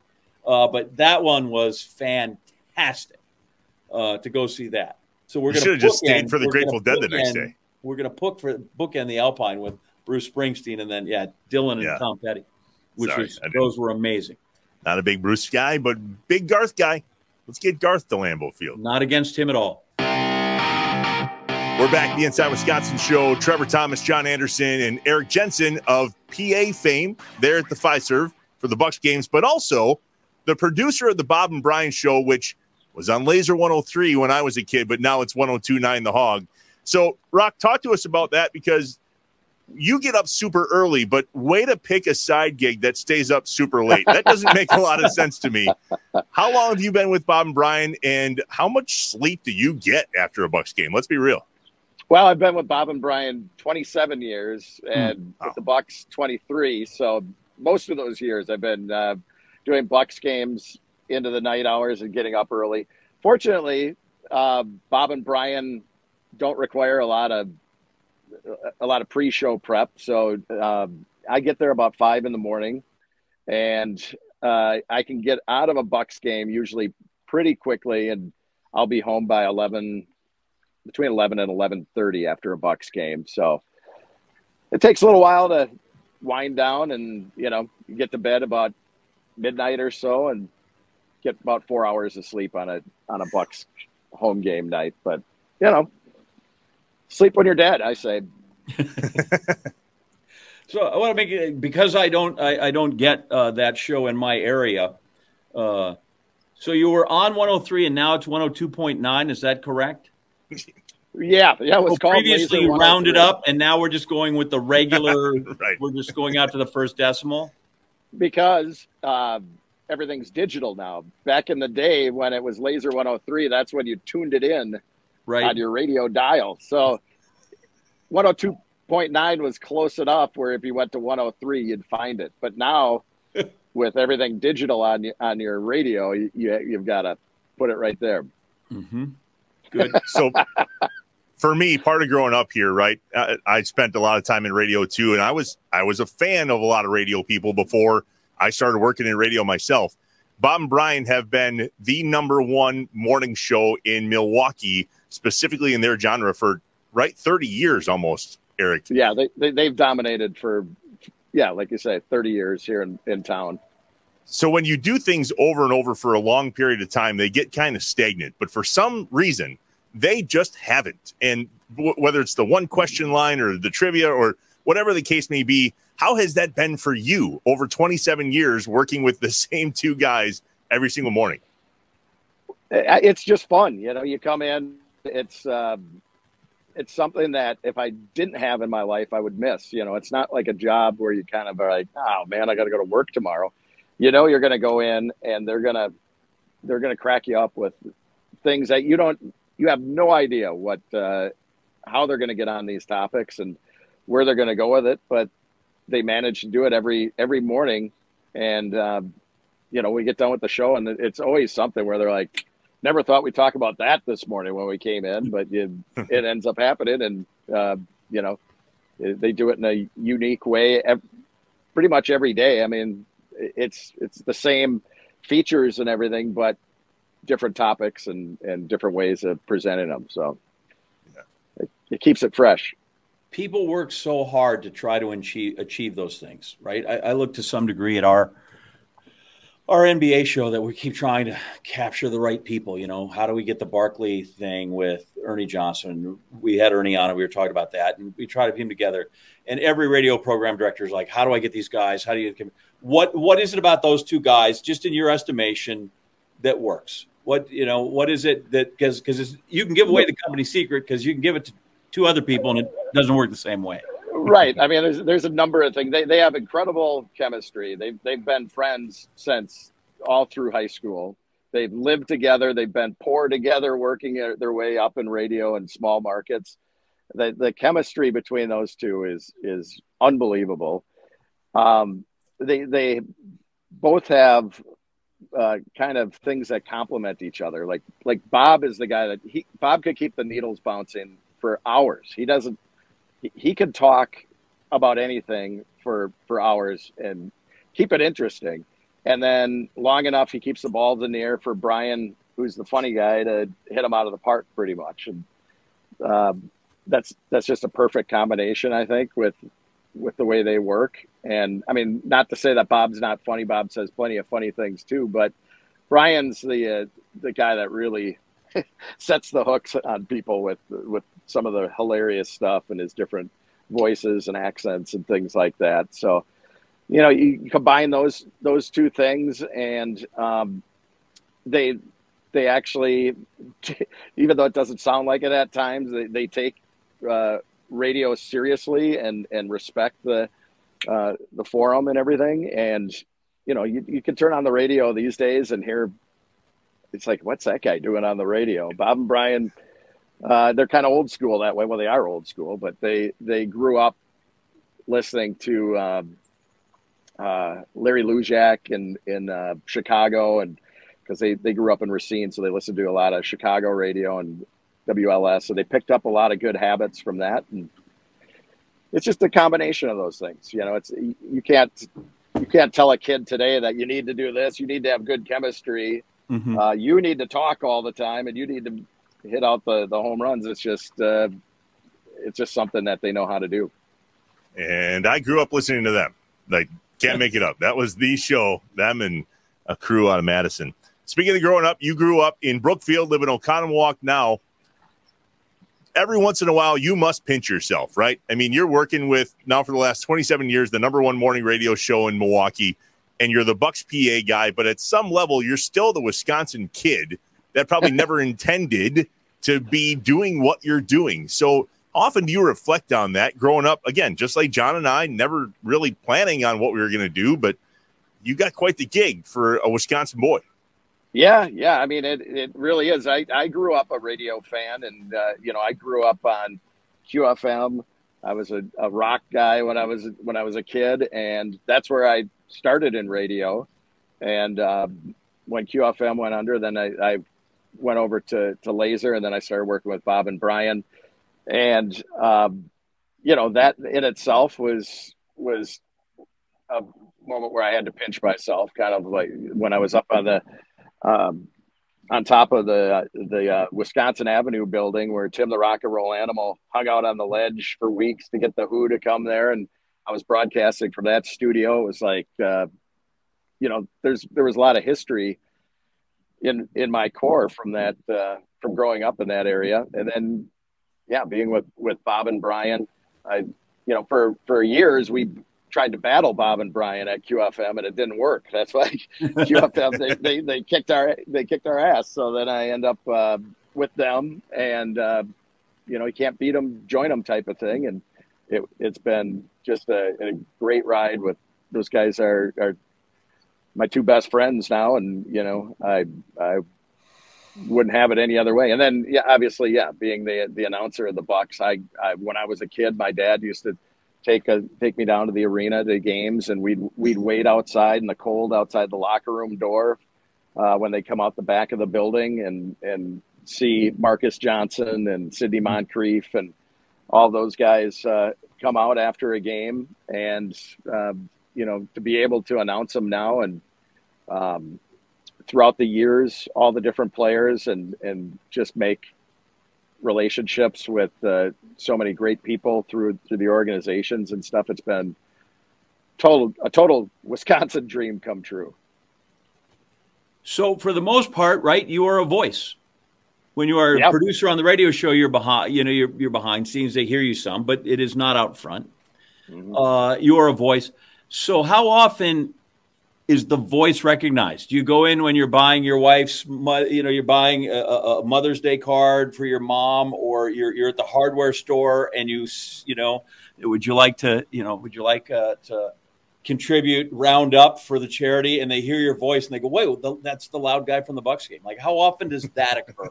But that one was fantastic to go see that. So we're going to just stayed for the Grateful Dead the next day. We're going to bookend the Alpine with Bruce Springsteen and then Dylan and Tom Petty, which those were amazing. Not a big Bruce guy, but big Garth guy. Let's get Garth to Lambeau Field. Not against him at all. We're back, the Inside Wisconsin Show. Trevor Thomas, John Anderson, and Eric Jensen of PA fame there at the Fiserv for the Bucks games, but also the producer of the Bob and Brian show, which was on Laser 103 when I was a kid, but now it's 102.9 The Hog. So, Rock, talk to us about that, because you get up super early, but way to pick a side gig that stays up super late. That doesn't make a lot of sense to me. How long have you been with Bob and Brian, and how much sleep do you get after a Bucks game? Let's be real. Well, I've been with Bob and Brian 27 years and with the Bucks 23. So most of those years I've been doing Bucks games into the night hours and getting up early. Fortunately, Bob and Brian don't require a lot of pre-show prep. So I get there about 5 in the morning, and I can get out of a Bucks game usually pretty quickly. And I'll be home by 11, between 11 and 11:30 after a Bucks game. So it takes a little while to wind down and, you know, you get to bed about midnight or so and get about 4 hours of sleep on a Bucks home game night. But, you know, sleep when you're dead, I say. So I want to make it, because I don't get that show in my area. So you were on 103 and now it's 102.9. Is that correct? Yeah. It was called previously rounded up, and now we're just going with the regular. Right. We're just going out to the first decimal. Because everything's digital now. Back in the day when it was Laser 103, that's when you tuned it in on your radio dial. So 102.9 was close enough where if you went to 103, you'd find it. But now with everything digital on your radio, you've got to put it right there. Mm-hmm. Good. So for me, part of growing up here, right, I spent a lot of time in radio too, and I was a fan of a lot of radio people before I started working in radio myself. Bob and Brian have been the #1 morning show in Milwaukee, specifically in their genre, for 30 years almost, Eric. Yeah, they've dominated for, like you say, 30 years here in town. So when you do things over and over for a long period of time, they get kind of stagnant. But for some reason, they just haven't. And whether it's the one question line or the trivia or whatever the case may be, how has that been for you over 27 years working with the same two guys every single morning? It's just fun. You know, you come in, it's something that if I didn't have in my life, I would miss. You know, it's not like a job where you kind of are like, oh man, I got to go to work tomorrow. You know, you're going to go in and they're going to crack you up with things that you have no idea how they're going to get on these topics and where they're going to go with it, but they manage to do it every morning. And, you know, we get done with the show and it's always something where they're like, never thought we'd talk about that this morning when we came in, but it ends up happening. And, you know, they do it in a unique way pretty much every day. I mean, it's the same features and everything, but different topics and different ways of presenting them. So it keeps it fresh. People work so hard to try to achieve those things, right? I look to some degree at our NBA show that we keep trying to capture the right people. You know, how do we get the Barkley thing with Ernie Johnson? We had Ernie on and we were talking about that, and we try to put them together. And every radio program director is like, how do I get these guys? How do you get what is it about those two guys, just in your estimation, that works? What is it that because you can give away the company secret because you can give it to two other people and it doesn't work the same way. Right. I mean, there's a number of things. They have incredible chemistry. They've been friends since all through high school. They've lived together. They've been poor together, working their way up in radio and small markets. The chemistry between those two is unbelievable. They both have kind of things that complement each other. Like Bob is the guy that Bob could keep the needles bouncing for hours. He could talk about anything for hours and keep it interesting. And then long enough, he keeps the balls in the air for Brian, who's the funny guy, to hit him out of the park pretty much. And that's just a perfect combination, I think, with the way they work. And I mean, not to say that Bob's not funny. Bob says plenty of funny things too, but Brian's the guy that really sets the hooks on people with some of the hilarious stuff and his different voices and accents and things like that. So, you know, you combine those two things, and they actually, even though it doesn't sound like it at times, they take radio seriously and respect the forum and everything. And you know, you can turn on the radio these days and hear, it's like, what's that guy doing on the radio? Bob and Brian, they're kind of old school that way. Well, they are old school, but they grew up listening to Larry Lujak in Chicago, and because they grew up in Racine, so they listened to a lot of Chicago radio and WLS, so they picked up a lot of good habits from that. And it's just a combination of those things. You know, it's you can't tell a kid today that you need to do this, you need to have good chemistry, mm-hmm. You need to talk all the time, and you need to hit out the home runs. It's just something that they know how to do. And I grew up listening to them. Like, can't make it up. That was the show, them and a crew out of Madison. Speaking of growing up, you grew up in Brookfield, live in Oconomowoc now. Every once in a while, you must pinch yourself, right? I mean, you're working with, now for the last 27 years, the #1 morning radio show in Milwaukee, and you're the Bucks PA guy, but at some level, you're still the Wisconsin kid that probably never intended to be doing what you're doing. So often do you reflect on that growing up? Again, just like John and I, never really planning on what we were going to do, but you got quite the gig for a Wisconsin boy. Yeah. I mean, it really is. I grew up a radio fan, and, you know, I grew up on QFM. I was a rock guy when I was a kid, and that's where I started in radio. And when QFM went under, then I went over to Laser, and then I started working with Bob and Brian. And, you know, that in itself was a moment where I had to pinch myself, kind of like when I was up on the on top of the Wisconsin Avenue building where Tim the Rock and Roll Animal hung out on the ledge for weeks to get the Who to come there. And I was broadcasting from that studio. It was like, you know, there was a lot of history in my core from that, from growing up in that area. And then, yeah, being with Bob and Brian, for years we tried to battle Bob and Brian at QFM, and it didn't work. That's why QFM they kicked our ass. So then I end up with them, and you know, you can't beat them, join them type of thing. And it's been just a great ride. With those guys are my two best friends now, and you know, I wouldn't have it any other way. And then, yeah, obviously, yeah, being the announcer of the Bucks, I when I was a kid, my dad used to take me down to the arena to games, and we'd wait outside in the cold outside the locker room door when they come out the back of the building, and see Marcus Johnson and Sidney Moncrief and all those guys come out after a game. And you know, to be able to announce them now, and throughout the years, all the different players, and just make relationships with so many great people through the organizations and stuff. It's been a total Wisconsin dream come true. So for the most part, right, you are a voice. When you are a producer on the radio show, you're behind, you know, you're behind scenes. They hear you some, but it is not out front. Mm-hmm. You are a voice. So how often is the voice recognized? Do you go in when you're buying your wife's, you know, you're buying a Mother's Day card for your mom, or you're at the hardware store and you know, would you like to contribute, round up for the charity, and they hear your voice and they go, wait, that's the loud guy from the Bucks game. Like, how often does that occur?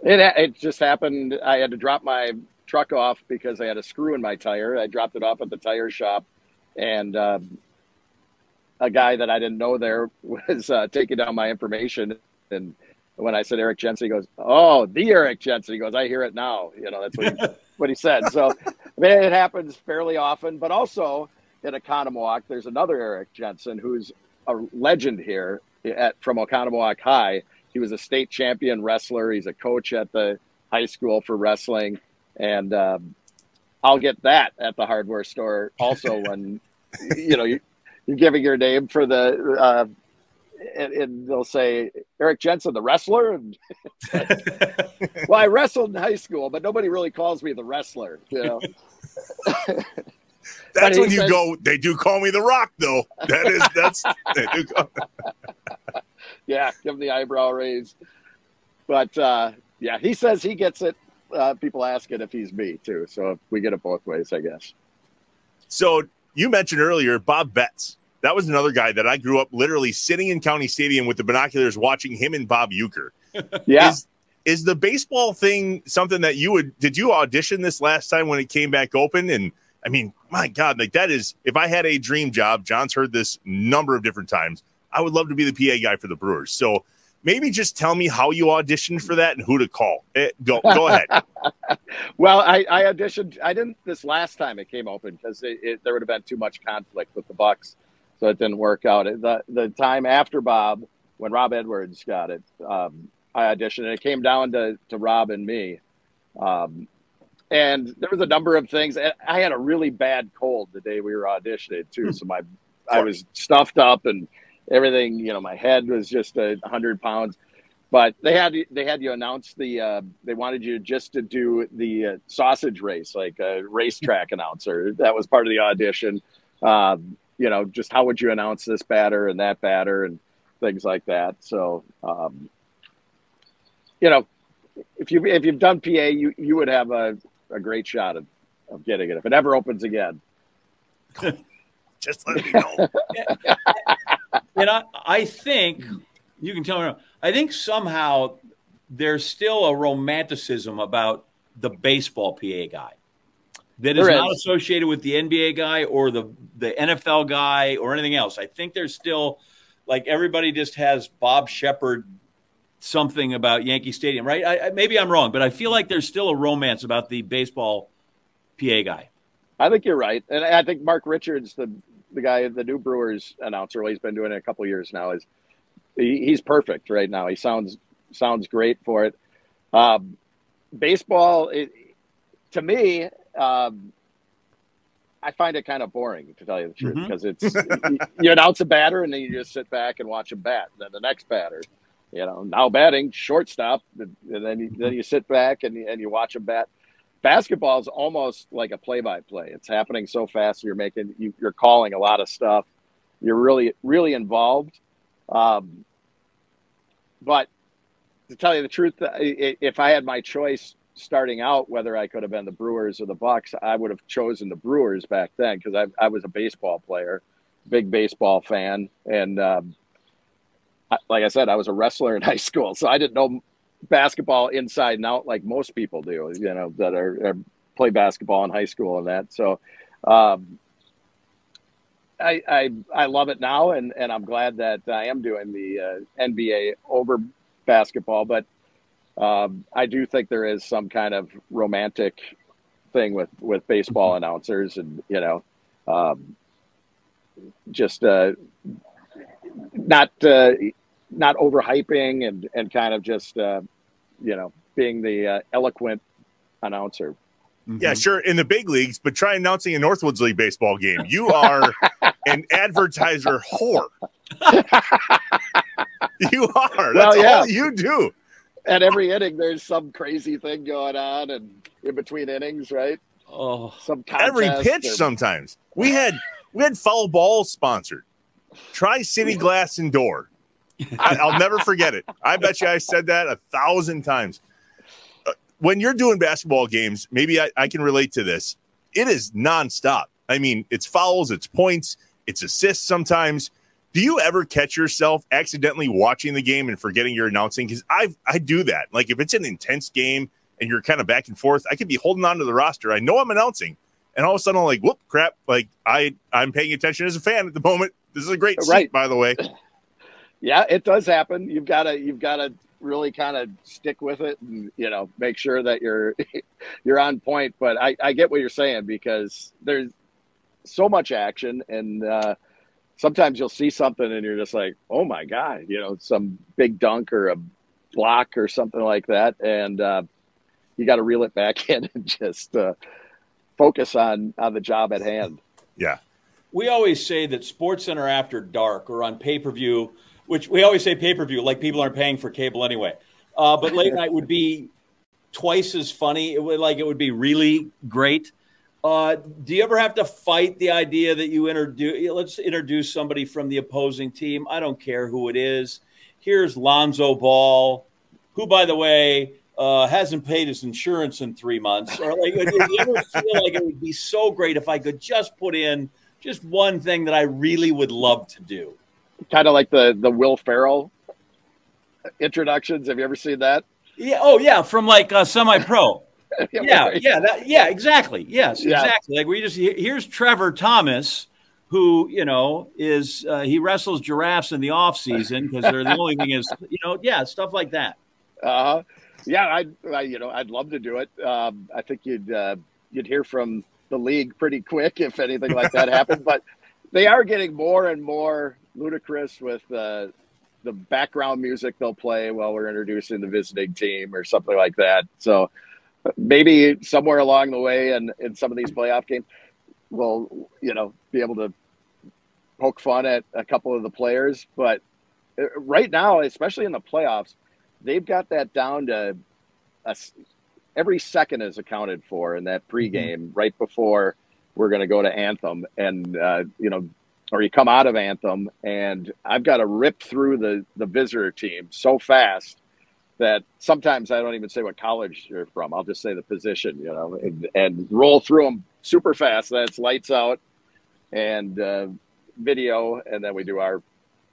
It just happened. I had to drop my truck off because I had a screw in my tire. I dropped it off at the tire shop, and a guy that I didn't know there was taking down my information. And when I said Eric Jensen, he goes, oh, the Eric Jensen. He goes, I hear it now. You know, that's what he said. So, I mean, it happens fairly often. But also at Oconomowoc, there's another Eric Jensen who's a legend here from Oconomowoc High. He was a state champion wrestler. He's a coach at the high school for wrestling. And I'll get that at the hardware store also when, you know, you're giving your name for the and they'll say, Eric Jensen, the wrestler? And like, well, I wrestled in high school, but nobody really calls me the wrestler, you know. That's when you says, go, they do call me the Rock, though. That's they do call me. Yeah, give him the eyebrow raise. But, yeah, he says he gets it. People ask it if he's me, too. So we get it both ways, I guess. So you mentioned earlier Bob Betts. That was another guy that I grew up literally sitting in County Stadium with the binoculars watching him and Bob Uecker. Yeah. Is the baseball thing something that you would – did you audition this last time when it came back open? And, I mean, my God, like that is – if I had a dream job, John's heard this number of different times, I would love to be the PA guy for the Brewers. So maybe just tell me how you auditioned for that and who to call. Go ahead. Well, I auditioned – I didn't this last time it came open because there would have been too much conflict with the Bucks. So it didn't work out. The time after Bob, when Rob Edwards got it, I auditioned, and it came down to Rob and me. And there was a number of things. I had a really bad cold the day we were auditioning, too. So I was stuffed up and everything. You know, my head was just 100 pounds. But they had you announce they wanted you just to do the sausage race, like a racetrack announcer. That was part of the audition. You know, just how would you announce this batter and that batter and things like that. So, you know, if you've done PA, you would have a great shot of getting it if it ever opens again. Just let me know. And I think you can tell me. I think somehow there's still a romanticism about the baseball PA guy. That is not associated with the NBA guy or the NFL guy or anything else. I think there's still, like, everybody just has Bob Shepherd something about Yankee Stadium, right? Maybe I'm wrong, but I feel like there's still a romance about the baseball PA guy. I think you're right. And I think Mark Richards, the guy, the new Brewers announcer, well, he's been doing it a couple of years now, is he's perfect right now. He sounds great for it. Baseball, to me... I find it kind of boring, to tell you the truth, because it's you announce a batter and then you just sit back and watch him bat. And then the next batter, you know, now batting shortstop, and then you sit back and you watch him bat. Basketball is almost like a play-by-play. It's happening so fast. You're calling a lot of stuff. You're really really involved. But to tell you the truth, if I had my choice. Starting out, whether I could have been the Brewers or the Bucks, I would have chosen the Brewers back then because I was a baseball player, big baseball fan. And like I said, I was a wrestler in high school, so I didn't know basketball inside and out like most people do, you know, that are play basketball in high school and that. So I love it now, and I'm glad that I am doing the NBA over basketball, but I do think there is some kind of romantic thing with baseball announcers and, you know, just not overhyping and kind of just, you know, being the eloquent announcer. Mm-hmm. Yeah, sure. In the big leagues, but try announcing a Northwoods League baseball game. You are an advertiser whore. You are. That's all you do. At every inning, there's some crazy thing going on, and in between innings, right? Oh, some every pitch. Sometimes we had foul ball sponsored. Try City Glass and Door. I'll never forget it. I bet you I said that 1,000 times. When you're doing basketball games, maybe I can relate to this. It is nonstop. I mean, it's fouls, it's points, It's assists sometimes. Do you ever catch yourself accidentally watching the game and forgetting you're announcing? Because I do that. Like, if it's an intense game and you're kind of back and forth, I could be holding on to the roster. I know I'm announcing. And all of a sudden, I'm like, whoop, crap. Like, I'm paying attention as a fan at the moment. This is a great seat, by the way. Yeah, it does happen. You've got to really kind of stick with it and, you know, make sure that you're on point. But I get what you're saying, because there's so much action, and sometimes you'll see something and you're just like, oh my God, you know, some big dunk or a block or something like that. And you got to reel it back in and just focus on the job at hand. Yeah. We always say that SportsCenter after dark or on pay-per-view, which we always say pay-per-view, like people aren't paying for cable anyway. But late night would be twice as funny. It would be really great. Do you ever have to fight the idea that let's introduce somebody from the opposing team? I don't care who it is. Here's Lonzo Ball, who, by the way, hasn't paid his insurance in 3 months. Or like, you ever feel like it would be so great if I could just put in just one thing that I really would love to do? Kind of like the Will Ferrell introductions. Have you ever seen that? Yeah. Oh, yeah. From like Semi-Pro. Yeah. Yeah. Yeah. Exactly. Yes. Yeah. Exactly. Like here's Trevor Thomas, who, you know, he wrestles giraffes in the off season because they're the only thing is, you know, yeah, stuff like that. Uh-huh. Yeah. I'd love to do it. I think you'd hear from the league pretty quick if anything like that happened, but they are getting more and more ludicrous with the background music they'll play while we're introducing the visiting team or something like that. So maybe somewhere along the way and in some of these playoff games, we'll, you know, be able to poke fun at a couple of the players. But right now, especially in the playoffs, they've got that down to every second is accounted for in that pregame right before we're going to go to Anthem. And, or you come out of Anthem, and I've got to rip through the visitor team so fast that sometimes I don't even say what college you're from. I'll just say the position, you know, and roll through them super fast. That's lights out and video, and then we do our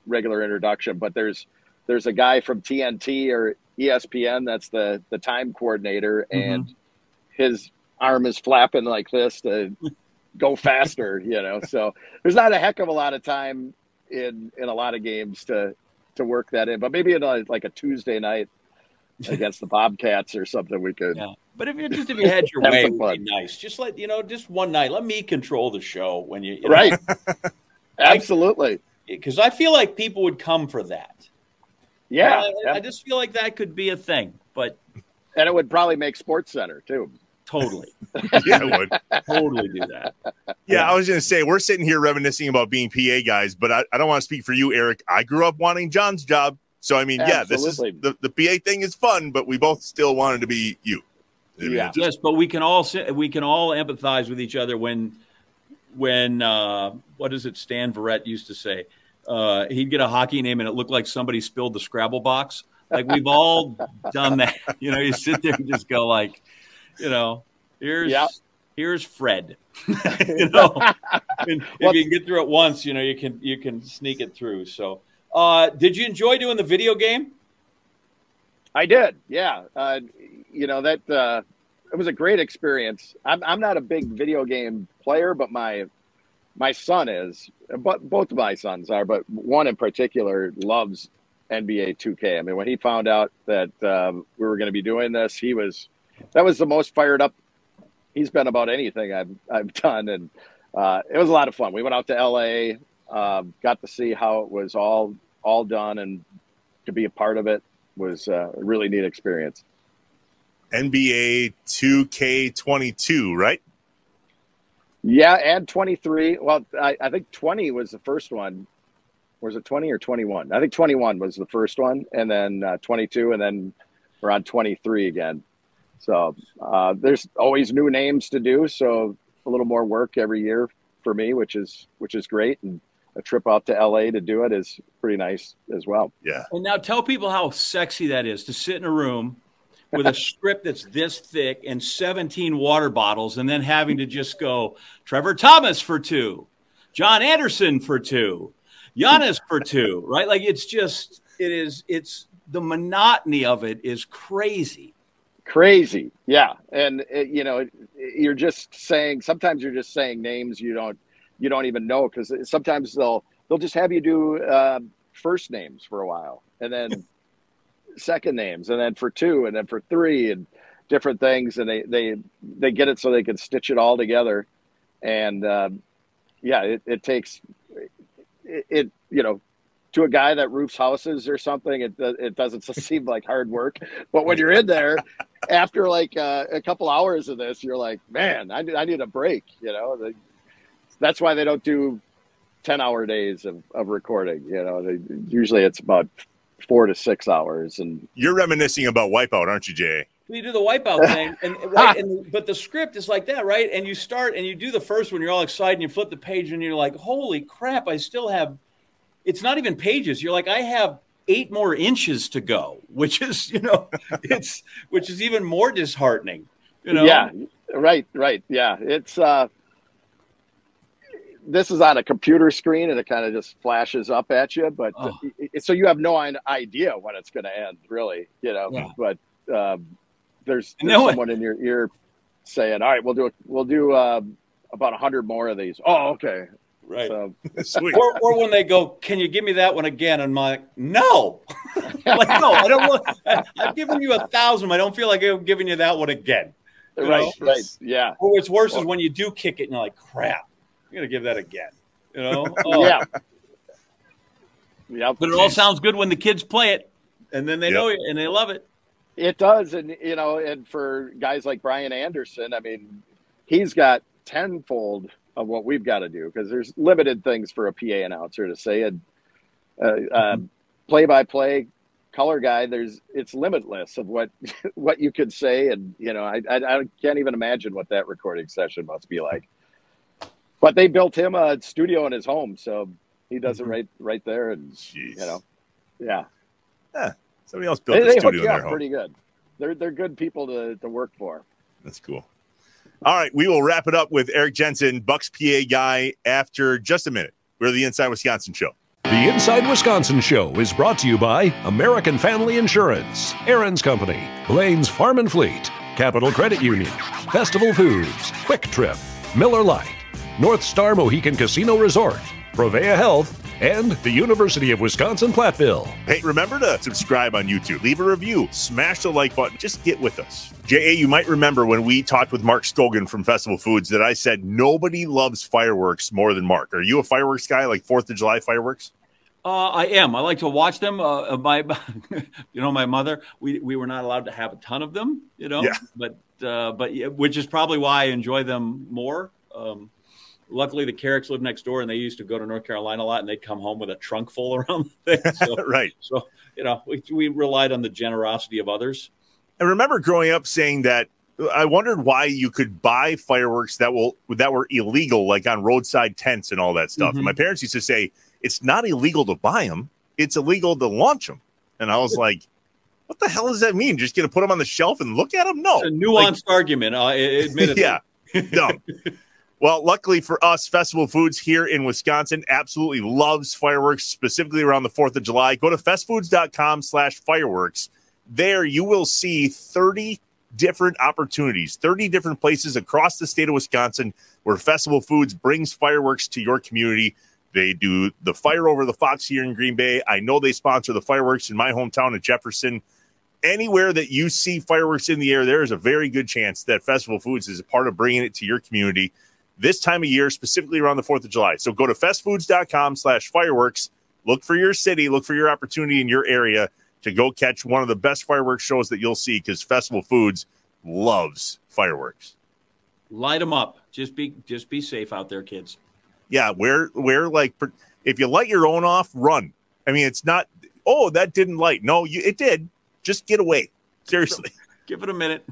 regular introduction. But there's a guy from TNT or ESPN that's the time coordinator, and his arm is flapping like this to – go faster, you know. So there's not a heck of a lot of time in a lot of games to work that in, but maybe in like a Tuesday night against the Bobcats or something we could. Yeah. But if you had your way, it would be nice. Just let, you know, just one night, let me control the show when you know, right. Absolutely. Because I feel like people would come for that. Yeah. I just feel like that could be a thing, but. And it would probably make SportsCenter too. Totally. Yeah, I would. Totally do that. Yeah, I was going to say, we're sitting here reminiscing about being PA guys, but I don't want to speak for you, Eric. I grew up wanting John's job. So, I mean, Absolutely. Yeah, this is the PA thing is fun, but we both still wanted to be you. I mean, yes, but we can all empathize with each other when what is it Stan Verrett used to say? He'd get a hockey name and it looked like somebody spilled the Scrabble box. Like, we've all done that. You know, you sit there and just go like, you know, here's Fred. You know, if you can get through it once, you know, you can sneak it through. So, did you enjoy doing the video game? I did. Yeah, that it was a great experience. I'm not a big video game player, but my son is. But both of my sons are, but one in particular loves NBA 2K. I mean, when he found out that we were going to be doing this, he was. That was the most fired up he's been about anything I've done, and it was a lot of fun. We went out to L.A., got to see how it was all done, and to be a part of it was a really neat experience. NBA 2K22, right? Yeah, and 23. Well, I think 20 was the first one. Was it 20 or 21? I think 21 was the first one, and then 22, and then we're on 23 again. So there's always new names to do, so a little more work every year for me, which is great, and a trip out to LA to do it is pretty nice as well. Yeah. And now tell people how sexy that is to sit in a room with a script that's this thick and 17 water bottles, and then having to just go Trevor Thomas for two, John Anderson for two, Giannis for two, right? Like it's just, it's the monotony of it is crazy. Crazy. Yeah. And you know, you're just saying, sometimes you're just saying names you don't even know. Cause sometimes they'll just have you do first names for a while and then second names and then for two and then for three and different things. And they get it so they can stitch it all together. And it takes, you know, to a guy that roofs houses or something, it doesn't seem like hard work. But when you're in there, after like a couple hours of this, you're like, man, I need a break. You know, that's why they don't do 10-hour days of recording. You know, usually it's about 4 to 6 hours. And you're reminiscing about Wipeout, aren't you, Jay? You do the Wipeout thing, but the script is like that, right? And you start and you do the first one, you're all excited, and you flip the page, and you're like, holy crap, I still have – it's not even pages. You're like, I have 8 more inches to go, which is, you know, which is even more disheartening, you know? Yeah, right, yeah. It's this is on a computer screen, and it kind of just flashes up at you, but so you have no idea when it's going to end, really, you know, yeah. But there's someone in your ear saying, all right, we'll do about 100 more of these. Oh, okay. Right. So. Sweet. Or when they go, can you give me that one again? And I'm like, no. Like, no, I don't want, I've given you 1,000. I don't feel like I'm giving you that one again. You right. Know? Right. Yeah. Or what's worse is when you do kick it and you're like, crap, I'm going to give that again. You know? Oh. Yeah. Yep. But it all sounds good when the kids play it and then they know you and they love it. It does. And, you know, and for guys like Brian Anderson, I mean, he's got tenfold of what we've got to do because there's limited things for a PA announcer to say. And play-by-play color guy, it's limitless of what you could say. And, you know, I can't even imagine what that recording session must be like. But they built him a studio in his home, so he does it right there. And, Jeez. You know, yeah. Huh. Somebody else built the studio in their home. Pretty good. They're good people to work for. That's cool. All right, we will wrap it up with Eric Jensen, Bucks PA guy, after just a minute. We're the Inside Wisconsin Show. The Inside Wisconsin Show is brought to you by American Family Insurance, Aaron's Company, Blaine's Farm and Fleet, Capital Credit Union, Festival Foods, Quick Trip, Miller Lite, North Star Mohegan Casino Resort, Provea Health, and the University of Wisconsin-Platteville. Hey, remember to subscribe on YouTube, leave a review, smash the like button, just get with us. J.A., you might remember when we talked with Mark Skogan from Festival Foods that I said nobody loves fireworks more than Mark. Are you a fireworks guy, like 4th of July fireworks? I am. I like to watch them. My mother, we were not allowed to have a ton of them, you know, yeah. But which is probably why I enjoy them more. Luckily, the Carricks lived next door, and they used to go to North Carolina a lot, and they'd come home with a trunk full around the thing. So, right. So, you know, we relied on the generosity of others. I remember growing up saying that I wondered why you could buy fireworks that were illegal, like on roadside tents and all that stuff. Mm-hmm. And my parents used to say, it's not illegal to buy them. It's illegal to launch them. And I was like, what the hell does that mean? Just going to put them on the shelf and look at them? No. It's a nuanced argument, admittedly. Yeah. No. Well, luckily for us, Festival Foods here in Wisconsin absolutely loves fireworks, specifically around the 4th of July. Go to festfoods.com/fireworks. There you will see 30 different opportunities, 30 different places across the state of Wisconsin where Festival Foods brings fireworks to your community. They do the Fire Over the Fox here in Green Bay. I know they sponsor the fireworks in my hometown of Jefferson. Anywhere that you see fireworks in the air, there is a very good chance that Festival Foods is a part of bringing it to your community this time of year, specifically around the 4th of July. So go to festfoods.com/fireworks. Look for your city. Look for your opportunity in your area to go catch one of the best fireworks shows that you'll see because Festival Foods loves fireworks. Light them up. Just be safe out there, kids. Yeah, wear like if you light your own off, run. I mean, it's not, oh, that didn't light. No, it did. Just get away. Seriously. Give it a minute.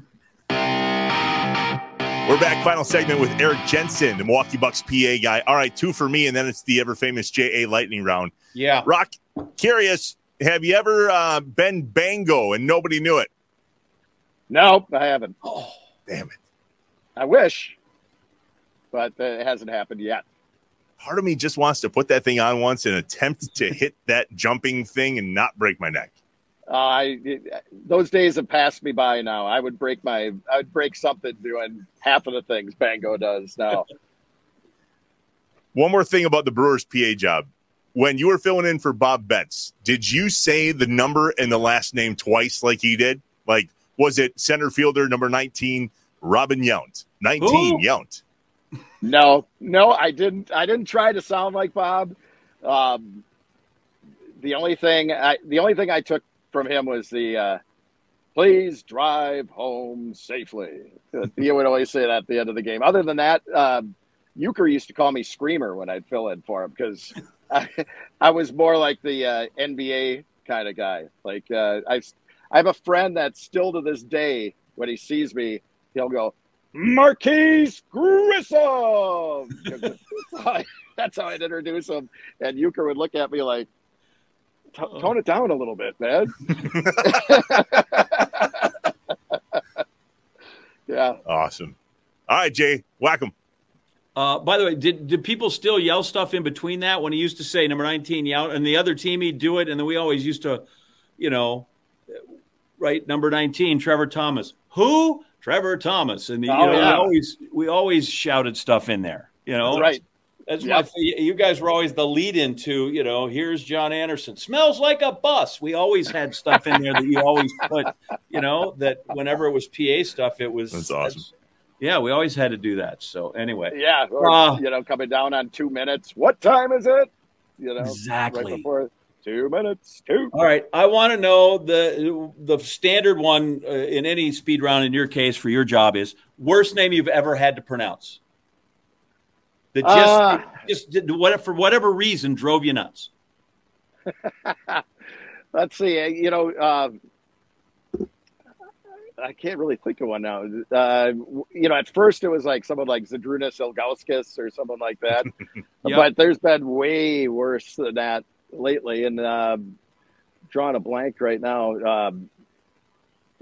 We're back. Final segment with Eric Jensen, the Milwaukee Bucks PA guy. All right, 2 for me, and then it's the ever-famous J.A. lightning round. Yeah. Rock, curious, have you ever been bango and nobody knew it? No, I haven't. Oh, damn it. I wish, but it hasn't happened yet. part of me just wants to put that thing on once and attempt to hit that jumping thing and not break my neck. Those days have passed me by now. I would break something doing half of the things Bango does now. One more thing about the Brewers PA job. When you were filling in for Bob Betts, did you say the number and the last name twice like he did? Like, was it center fielder number 19, Robin Yount? 19, ooh. Yount. No, I didn't. I didn't try to sound like Bob. The only thing I took from him was the "Please drive home safely." He would always say that at the end of the game. Other than that, Euchre used to call me Screamer when I'd fill in for him because I was more like the NBA kind of guy. Like I have a friend that still to this day, when he sees me, he'll go, Marquise Grissom. That's how I'd introduce him. And Euchre would look at me like, tone it down a little bit, man. Yeah. Awesome. All right, Jay, whack him. By the way, did people still yell stuff in between that when he used to say number 19 yell and the other team he'd do it? And then we always used to, write number 19, Trevor Thomas. Who? Trevor Thomas. And yeah. we always shouted stuff in there. That's right. That's yep. You guys were always the lead into, here's John Anderson. Smells like a bus. We always had stuff in there that you always put, that whenever it was PA stuff, it was. That's awesome. Yeah, we always had to do that. So anyway. Yeah, or, coming down on 2 minutes. What time is it? Exactly. Right before 2 minutes. All right, I want to know the standard one in any speed round in your case for your job is worst name you've ever had to pronounce. That for whatever reason drove you nuts. Let's see. I can't really think of one now. At first it was like someone like Zadrunas Ilgauskas or someone like that. Yep. But there's been way worse than that lately. And drawing a blank right now.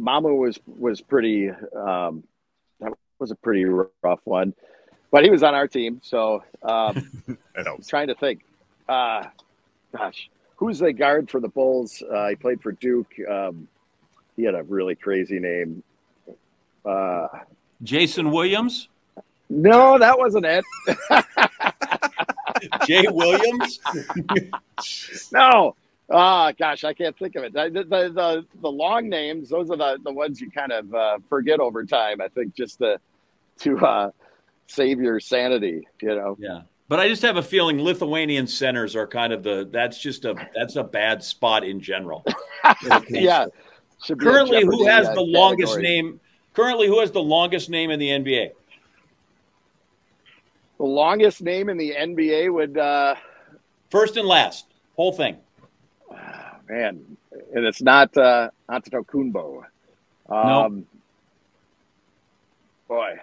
Mamu was pretty. That was a pretty rough one, but he was on our team, so I'm trying to think. Who's the guard for the Bulls? He played for Duke. He had a really crazy name. Jason Williams? No, that wasn't it. Jay Williams? No. I can't think of it. The long names, those are the ones you kind of forget over time, I think, just to save your sanity, Yeah. But I just have a feeling Lithuanian centers are kind of that's a bad spot in general. Yeah. Currently, who has the longest name? Currently, who has the longest name in the NBA? The longest name in the NBA would first and last, whole thing. Oh, man, and it's not Antetokounmpo. No. Boy,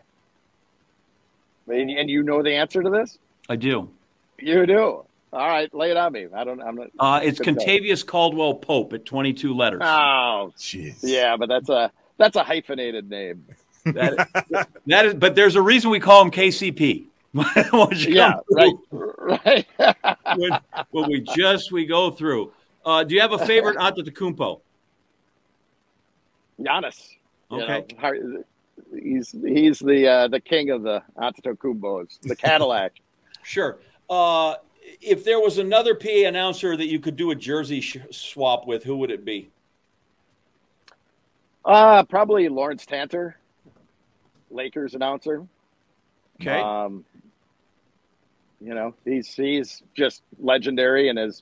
and you know the answer to this? I do. You do. All right, lay it on me. I'm not. It's Contavious Caldwell Pope at 22 letters. Oh, jeez. Yeah, but that's a hyphenated name. That is. But there's a reason we call him KCP. Yeah, right. When we go through. Do you have a favorite Antetokounmpo? Giannis. Okay. He's the king of the Antetokounmpos, the Cadillac. Sure. If there was another PA announcer that you could do a jersey swap with, who would it be? Probably Lawrence Tanter, Lakers announcer. Okay. He's just legendary, and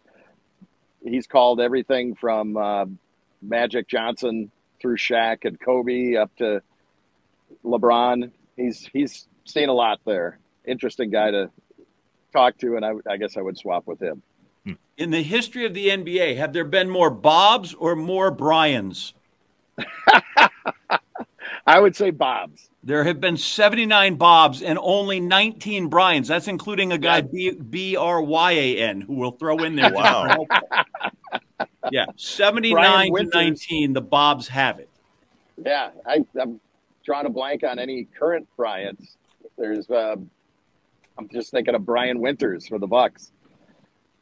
he's called everything from Magic Johnson through Shaq and Kobe up to LeBron. He's seen a lot there. Interesting guy to talk to, and I guess I would swap with him. In the history of the NBA, have there been more Bobs or more Bryans? I would say Bobs. There have been 79 Bobs and only 19 Bryans. That's including a guy, B-R-Y-A-N, who we'll throw in there. Wow. Yeah, 79 to 19, the Bobs have it. Yeah, I'm drawing a blank on any current Bryans. There's I'm just thinking of Brian Winters for the Bucks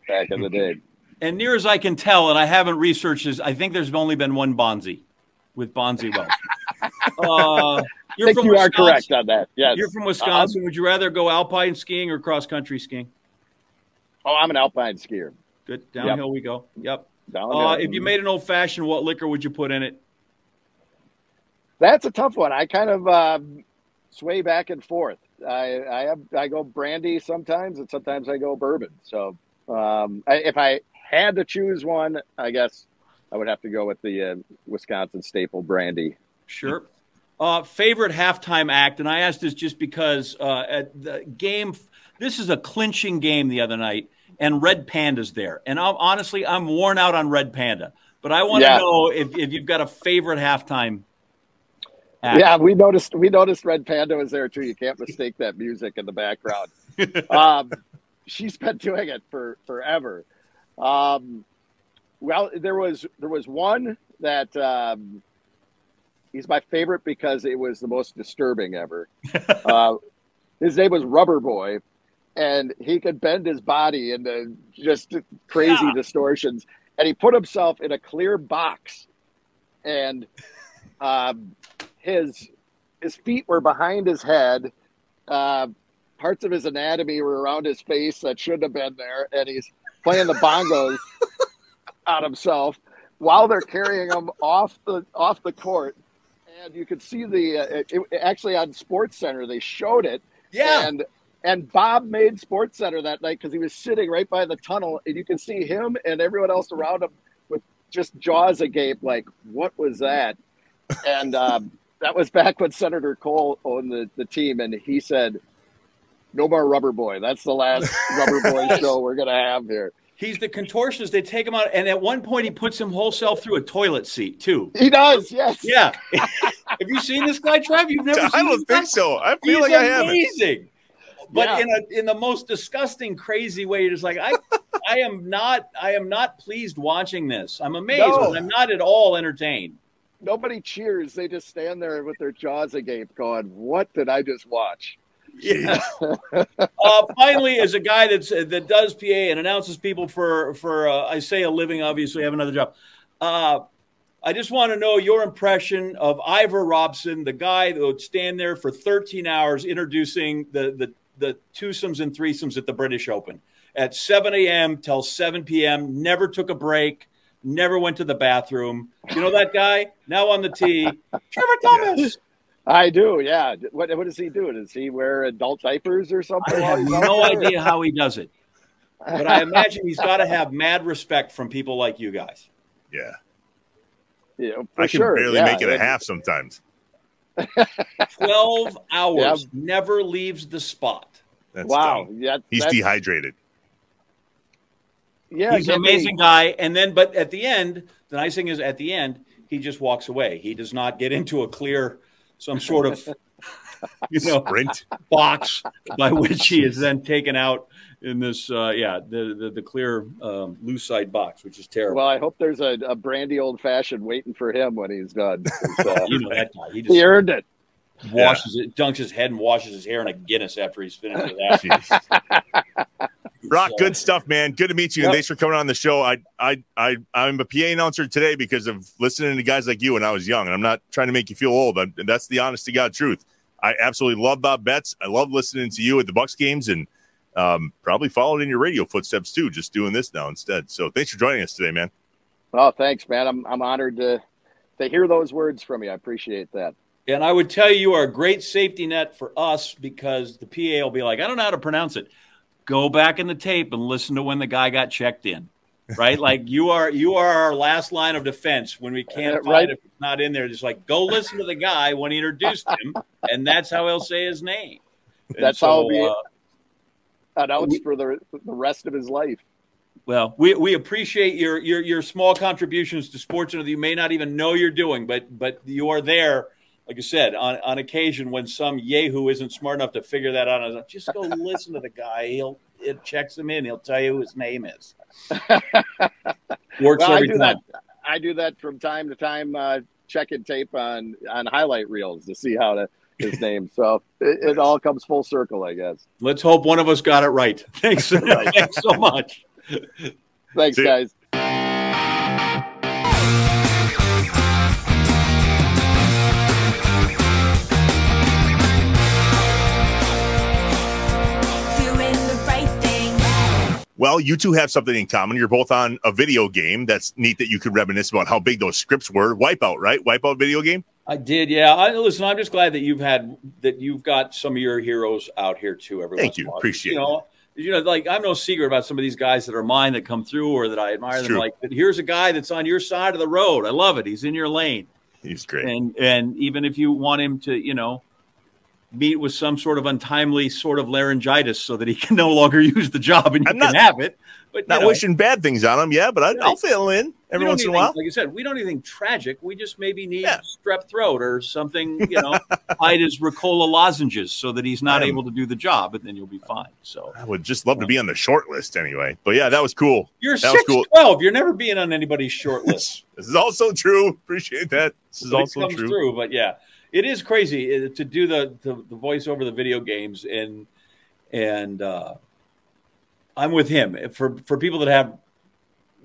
back in the day. And near as I can tell, and I haven't researched this, I think there's only been one Bonzi with Bonzi Wells. You're I think you are correct on that. Yes. You're from Wisconsin. Would you rather go alpine skiing or cross-country skiing? Oh, I'm an alpine skier. Good. Downhill we go. Yep. If you made an old-fashioned, what liquor would you put in it? That's a tough one. I kind of sway back and forth. I go brandy sometimes, and sometimes I go bourbon. So if I had to choose one, I guess I would have to go with the Wisconsin staple brandy. Sure. Favorite halftime act, and I asked this just because at the game, this is a clinching game the other night, and Red Panda's there. And honestly, I'm worn out on Red Panda. But I want to know if you've got a favorite halftime act. Yeah, we noticed Red Panda was there, too. You can't mistake that music in the background. She's been doing it for forever. Well, there was one that he's my favorite because it was the most disturbing ever. His name was Rubber Boy, and he could bend his body into just crazy distortions. And he put himself in a clear box, and his feet were behind his head. Parts of his anatomy were around his face that shouldn't have been there. And he's playing the bongos on himself while they're carrying him off the court. And you could see the actually on SportsCenter they showed it. Yeah. And Bob made SportsCenter that night because he was sitting right by the tunnel, and you can see him and everyone else around him with just jaws agape, like, what was that? And that was back when Senator Cole owned the team, and he said, no more Rubber Boy. That's the last Rubber Boy show we're going to have here. He's the contortionist. They take him out, and at one point he puts him whole self through a toilet seat, too. He does, yes. Yeah. Have you seen this guy, Trev? You've never seen I don't think so. I feel like I haven't. He's amazing. But in the most disgusting, crazy way, it is like I am not pleased watching this. I'm amazed, but I'm not at all entertained. Nobody cheers. They just stand there with their jaws agape, going, "What did I just watch?" Yeah. Finally, as a guy that does PA and announces people for I say a living, obviously, I have another job. I just want to know your impression of Ivor Robson, the guy that would stand there for 13 hours introducing the twosomes and threesomes at the British Open at 7 a.m. till 7 p.m., never took a break, never went to the bathroom. You know that guy? Now on the tee, Trevor Thomas. I do, yeah. What does he do? Does he wear adult diapers or something? I have no idea how he does it. But I imagine he's got to have mad respect from people like you guys. Yeah. Yeah, I can barely make it a half sometimes. 12 hours, never leaves the spot. That's wow. Yeah, he's dehydrated. Yeah, he's an amazing guy. And then, but at the end, the nice thing is at the end, he just walks away. He does not get into a clear, some sort of sprint box by which he is then taken out in this, the clear loose side box, which is terrible. Well, I hope there's a brandy old-fashioned waiting for him when he's done. You know that guy. He earned it. Washes it, dunks his head and washes his hair in a Guinness after he's finished with that. Brock, good stuff, man. Good to meet you, and thanks for coming on the show. I'm a PA announcer today because of listening to guys like you when I was young, and I'm not trying to make you feel old. That's the honest-to-God truth. I absolutely love Bob Betts. I love listening to you at the Bucks games, and probably followed in your radio footsteps too, just doing this now instead. So thanks for joining us today, man. Oh, thanks, man. I'm honored to hear those words from you. I appreciate that. And I would tell you are a great safety net for us because the PA will be like, I don't know how to pronounce it. Go back in the tape and listen to when the guy got checked in, right? Like you are our last line of defense when we can't find right. If it's not in there. Just like go listen to the guy when he introduced him, and that's how he'll say his name. That's so, how it'll be. Announced for the rest of his life. Well, we appreciate your small contributions to sports that you may not even know you're doing, but you are there, like I said, on occasion when some yahoo isn't smart enough to figure that out. Like, just go listen to the guy. It checks him in. He'll tell you who his name is. Works every time. I do that from time to time, checking tape on highlight reels to see how to – his name. So it all comes full circle, I guess. Let's hope one of us got it right. Thanks, right. Thanks so much. Thanks, guys. Well, you two have something in common. You're both on a video game. That's neat that you could reminisce about how big those scripts were. Wipeout, right? Wipeout video game? I did, yeah. Listen, I'm just glad that you've got some of your heroes out here too. Everyone, thank you, appreciate it. You know, like I'm no secret about some of these guys that are mine that come through or that I admire them. True. Like, here's a guy that's on your side of the road. I love it. He's in your lane. He's great. And even if you want him to, meet with some sort of untimely sort of laryngitis so that he can no longer use the job and you can have it. But not wishing bad things on him, yeah, but I'll fill in every once in a while. Like I said, we don't anything tragic. We just maybe need strep throat or something, hide his Ricola lozenges so that he's not able to do the job, and then you'll be fine. So I would just love to be on the short list anyway. But, yeah, that was cool. You're 6'12". Cool. You're never being on anybody's short list. This is also true. Appreciate that. This is also true. Through, but, yeah. It is crazy to do the voice over the video games, and I'm with him for people that have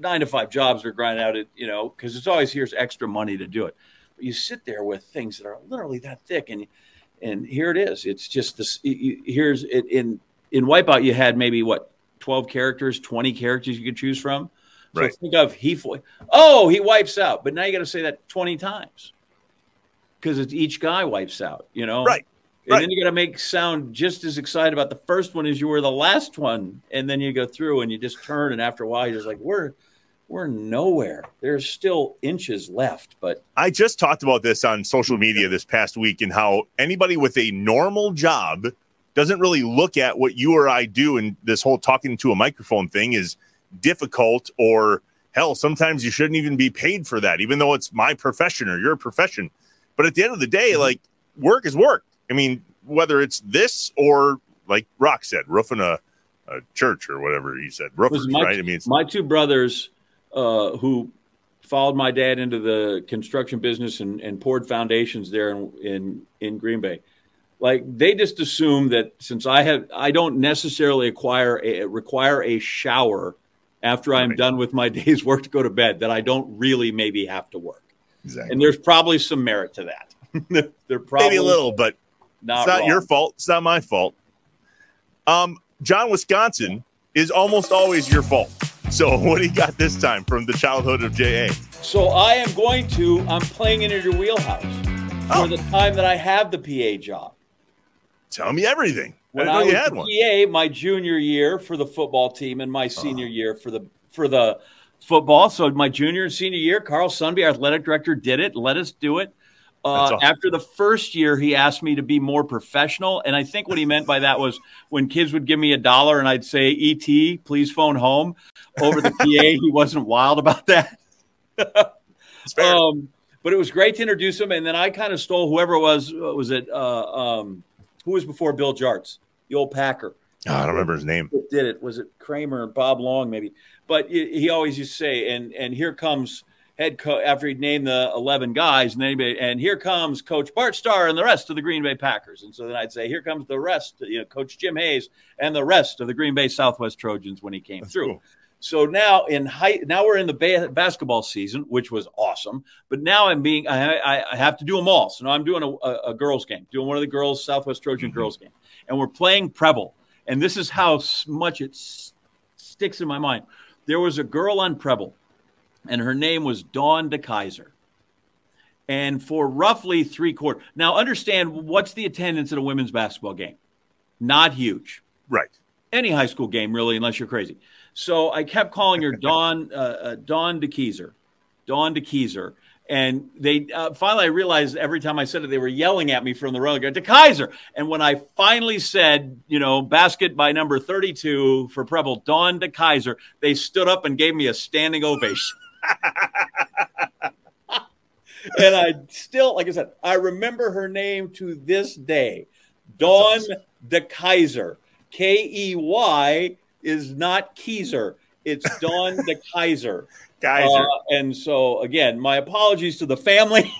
9-to-5 jobs or grind out because it's always here's extra money to do it. But you sit there with things that are literally that thick, and here it is. It's just this. Here's it in Wipeout. You had maybe 12 characters, 20 characters you could choose from. So right. Think of he wipes out, but now you got to say that 20 times. Because it's each guy wipes out, Right. And then you got to make sound just as excited about the first one as you were the last one, and then you go through and you just turn, and after a while, you're just like, we're nowhere. There's still inches left. But I just talked about this on social media this past week, and how anybody with a normal job doesn't really look at what you or I do, and this whole talking to a microphone thing is difficult, or hell, sometimes you shouldn't even be paid for that, even though it's my profession or your profession. But at the end of the day, like, work is work. I mean, whether it's this or, like Rock said, roofing a church or whatever he said. Roofers, right? I mean, my two brothers who followed my dad into the construction business and poured foundations there in Green Bay, like, they just assume that since I don't necessarily require a shower after I'm done with my day's work to go to bed, that I don't really maybe have to work. Exactly. And there's probably some merit to that. They're probably maybe a little, but not it's not wrong. Your fault. It's not my fault. John, Wisconsin is almost always your fault. So what do you got this time from the childhood of J.A.? So I'm playing into your wheelhouse for the time that I have the PA job. Tell me everything. When I was PA my junior year for the football team and my senior year for the football. So my junior and senior year, Carl Sundby, our athletic director, did it, let us do it. Awesome. After the first year, he asked me to be more professional. And I think what he meant by that was when kids would give me $1 and I'd say, E.T., please phone home over the PA. He wasn't wild about that. But it was great to introduce him. And then I kind of stole whoever it was. What was it? Who was before Bill Jarts? The old Packer. Oh, I don't remember his name. Did it? Was it Kramer or Bob Long? Maybe. But he always used to say, and here comes head coach after he'd named the 11 guys, and here comes Coach Bart Starr and the rest of the Green Bay Packers. And so then I'd say, here comes the rest, Coach Jim Hayes and the rest of the Green Bay Southwest Trojans when he came through. Cool. So now now we're in the basketball season, which was awesome. But now I have to do them all. So now I'm doing a girls game, doing one of the girls Southwest Trojan girls game, and we're playing Preble. And this is how much it sticks in my mind. There was a girl on Preble, and her name was Dawn DeKaiser. And for roughly three-quarters. Now, understand, what's the attendance at a women's basketball game? Not huge. Right. Any high school game, really, unless you're crazy. So I kept calling her Dawn DeKaiser. And they finally, I realized every time I said it, they were yelling at me from the road. DeKaiser. And when I finally said, basket by number 32 for Preble, Dawn DeKaiser, they stood up and gave me a standing ovation. And I still, like I said, I remember her name to this day. Dawn DeKaiser. K-E-Y is not Keiser. It's Dawn DeKaiser. And so, again, my apologies to the family.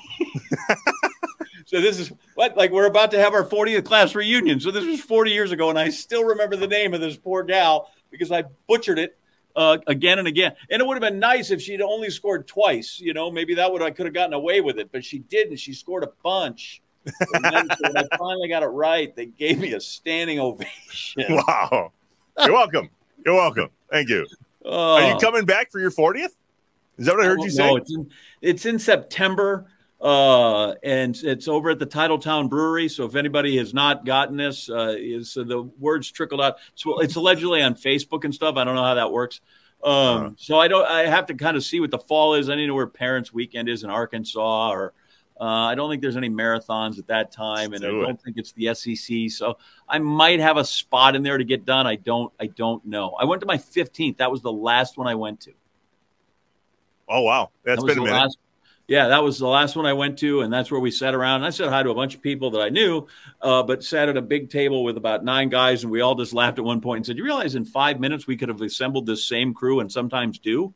So this is what, like, we're about to have our 40th class reunion. So this was 40 years ago, and I still remember the name of this poor gal because I butchered it again and again. And it would have been nice if she'd only scored twice. You know, maybe that would, I could have gotten away with it, but she didn't. She scored a bunch. And then when I finally got it right, they gave me a standing ovation. Wow. You're welcome. You're welcome. Thank you. Are you coming back for your 40th? Is that what I heard you say? No, it's in September, and it's over at the Titletown Brewery. So if anybody has not gotten this, the word's trickled out. So it's allegedly on Facebook and stuff. I don't know how that works. So I have to kind of see what the fall is. I need to know where Parents Weekend is in Arkansas, or I don't think there's any marathons at that time, and I don't think it's the SEC. So I might have a spot in there to get done. I don't know. I went to my 15th. That was the last one I went to. Oh, wow. That's been a minute. Yeah, that was the last one I went to, and that's where we sat around. And I said hi to a bunch of people that I knew, but sat at a big table with about 9 guys, and we all just laughed at one point and said, you realize in 5 minutes we could have assembled this same crew and sometimes do?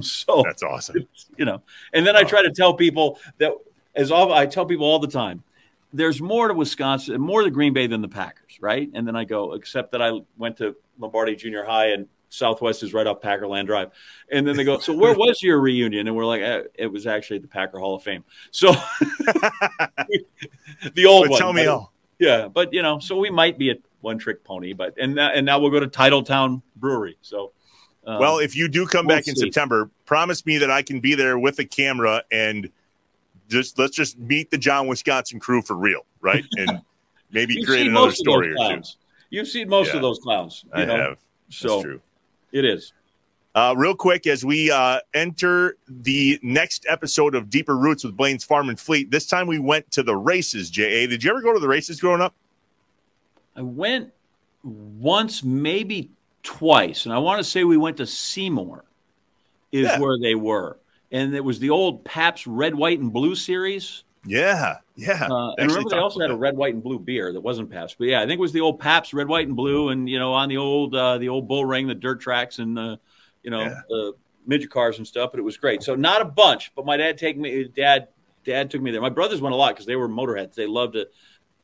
So that's awesome. You know, and then I try to tell people that I tell people all the time, there's more to Wisconsin, more to Green Bay than the Packers, right? And then I go, except that I went to Lombardi Junior High, and Southwest is right off Packerland Drive. And then they go, so where was your reunion? And we're like, it was actually at the Packer Hall of Fame. So the old one. Tell me all. Yeah, but, you know, so we might be a one-trick pony, but and now we'll go to Titletown Brewery. So, well, if you do come back in September, promise me that I can be there with a camera and let's just meet the John Wisconsin crew for real, right? And maybe create another story or two. You've seen most of those clowns. You know? I have. So that's true. It is. Real quick, as we enter the next episode of Deeper Roots with Blaine's Farm and Fleet, this time we went to the races, J.A. Did you ever go to the races growing up? I went once, maybe twice, and I want to say we went to Seymour is where they were. And it was the old Pabst Red, White, and Blue series. Yeah, yeah. And remember, they also had a red, white, and blue beer that wasn't Pabst. But, yeah, I think it was the old Pabst, red, white, and blue, and, you know, on the old bull ring, the dirt tracks, and, you know, the midget cars and stuff. But it was great. So not a bunch, but my dad took me there. My brothers went a lot because they were motorheads. They loved to,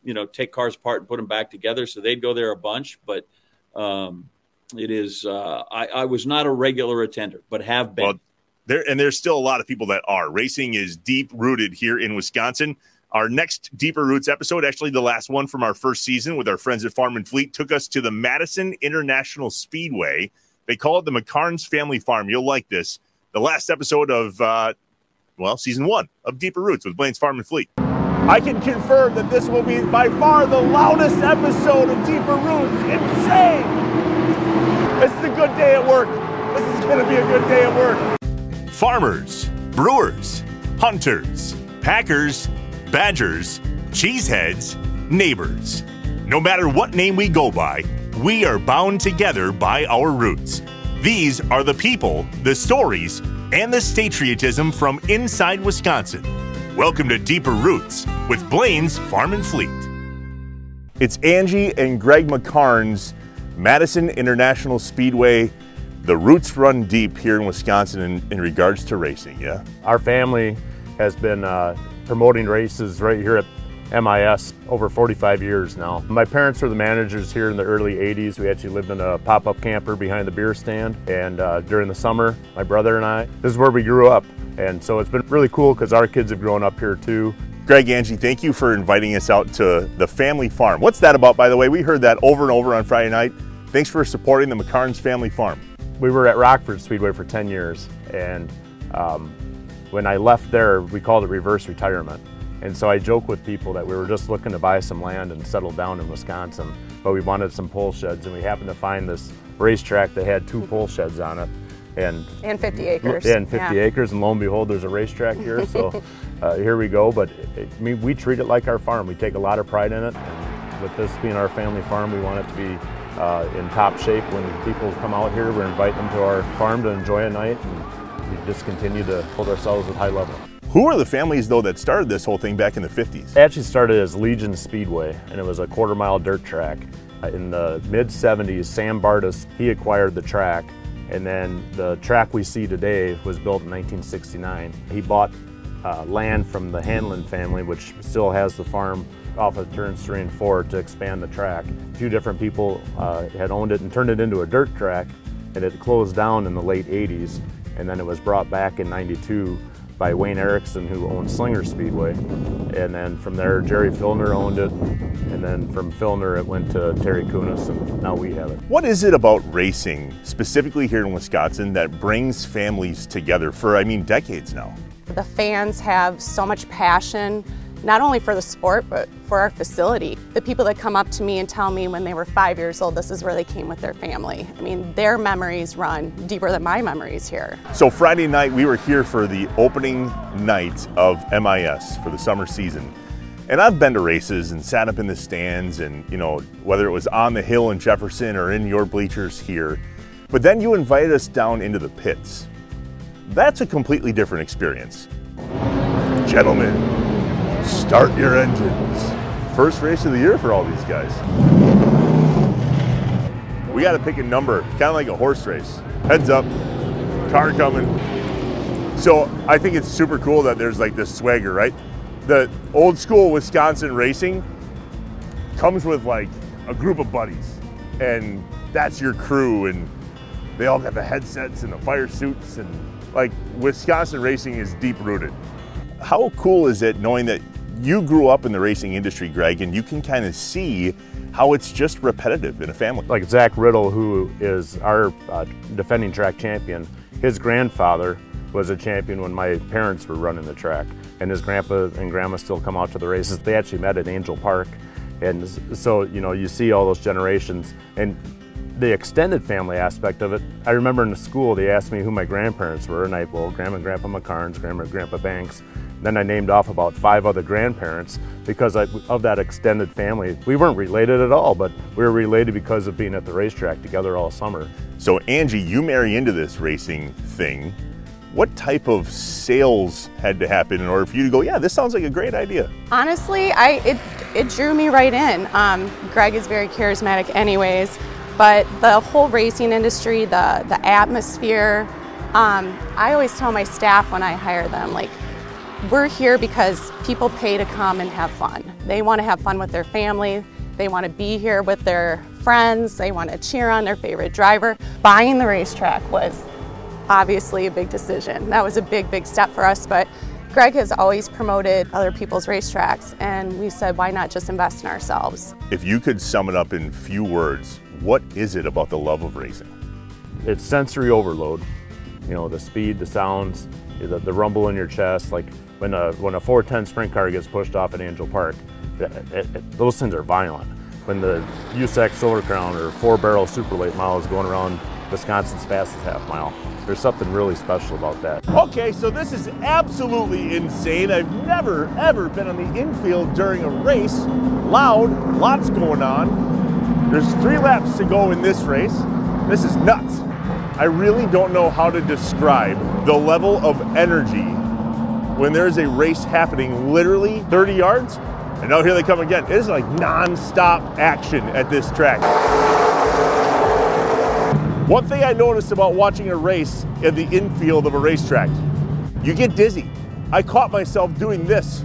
you know, take cars apart and put them back together. So they'd go there a bunch. But it is I was not a regular attender, but have been. Well, there's still a lot of people that are. Racing is deep-rooted here in Wisconsin. Our next Deeper Roots episode, actually the last one from our first season with our friends at Farm and Fleet, took us to the Madison International Speedway. They call it the McCarnes Family Farm. You'll like this. The last episode of, season 1 of Deeper Roots with Blaine's Farm and Fleet. I can confirm that this will be by far the loudest episode of Deeper Roots. Insane! This is a good day at work. This is going to be a good day at work. Farmers, brewers, hunters, packers, badgers, cheeseheads, neighbors. No matter what name we go by, we are bound together by our roots. These are the people, the stories, and the patriotism from inside Wisconsin. Welcome to Deeper Roots with Blaine's Farm and Fleet. It's Angie and Greg McCarnes, Madison International Speedway. The roots run deep here in Wisconsin in regards to racing, yeah? Our family has been promoting races right here at MIS over 45 years now. My parents were the managers here in the early 80s. We actually lived in a pop-up camper behind the beer stand. And during the summer, my brother and I, this is where we grew up. And so it's been really cool because our kids have grown up here too. Greg, Angie, thank you for inviting us out to the family farm. What's that about, by the way? We heard that over and over on Friday night. Thanks for supporting the McCarnes Family Farm. We were at Rockford Speedway for 10 years, and when I left there, we called it reverse retirement. And so I joke with people that we were just looking to buy some land and settle down in Wisconsin, but we wanted some pole sheds, and we happened to find this racetrack that had 2 pole sheds on it. And 50 acres. And 50 acres, and lo and behold, there's a racetrack here, so here we go. But we treat it like our farm. We take a lot of pride in it. And with this being our family farm, we want it to be in top shape. When people come out here, we invite them to our farm to enjoy a night, and we just continue to hold ourselves at high level. Who are the families, though, that started this whole thing back in the 50s? It actually started as Legion Speedway, and it was a quarter-mile dirt track. In the mid-70s, Sam Bartis, he acquired the track, and then the track we see today was built in 1969. He bought land from the Hanlon family, which still has the farm off of turns 3 and 4 to expand the track. A few different people had owned it and turned it into a dirt track, and it closed down in the late 80s, and then it was brought back in 92 by Wayne Erickson, who owned Slinger Speedway. And then from there, Jerry Filner owned it, and then from Filner it went to Terry Kunis, and now we have it. What is it about racing, specifically here in Wisconsin, that brings families together for, I mean, decades now? The fans have so much passion, not only for the sport, but for our facility. The people that come up to me and tell me when they were 5 years old, this is where they came with their family. I mean, their memories run deeper than my memories here. So Friday night, we were here for the opening night of MIS for the summer season. And I've been to races and sat up in the stands and, you know, whether it was on the hill in Jefferson or in your bleachers here, but then you invited us down into the pits. That's a completely different experience. Gentlemen, start your engines. First race of the year for all these guys. We gotta pick a number, kind of like a horse race. Heads up, car coming. So I think it's super cool that there's like this swagger, right? The old school Wisconsin racing comes with like a group of buddies, and that's your crew, and they all got the headsets and the fire suits, and like Wisconsin racing is deep-rooted. How cool is it knowing that you grew up in the racing industry, Greg, and you can kind of see how it's just repetitive in a family? Like Zach Riddle, who is our defending track champion, his grandfather was a champion when my parents were running the track, and his grandpa and grandma still come out to the races. They actually met at Angel Park, and so, you know, you see all those generations. And the extended family aspect of it, I remember in the school they asked me who my grandparents were, and I, well, Grandma and Grandpa McCarnes, Grandma and Grandpa Banks. Then I named off about 5 other grandparents because of that extended family. We weren't related at all, but we were related because of being at the racetrack together all summer. So Angie, you marry into this racing thing. What type of sales had to happen in order for you to go, yeah, this sounds like a great idea? Honestly, it drew me right in. Greg is very charismatic anyways. But the whole racing industry, the atmosphere, I always tell my staff when I hire them, like, we're here because people pay to come and have fun. They want to have fun with their family. They want to be here with their friends. They want to cheer on their favorite driver. Buying the racetrack was obviously a big decision. That was a big, big step for us. But Greg has always promoted other people's racetracks, and we said, why not just invest in ourselves? If you could sum it up in few words, what is it about the love of racing? It's sensory overload. You know, the speed, the sounds, the rumble in your chest. Like when a 410 sprint car gets pushed off at Angel Park, those things are violent. When the USAC Solar Crown or 4-barrel super late mile is going around Wisconsin's fastest half mile, there's something really special about that. Okay, so this is absolutely insane. I've never, ever been on the infield during a race. Loud, lots going on. There's 3 laps to go in this race. This is nuts. I really don't know how to describe the level of energy when there's a race happening literally 30 yards, and now here they come again. It is like nonstop action at this track. One thing I noticed about watching a race in the infield of a racetrack, you get dizzy. I caught myself doing this,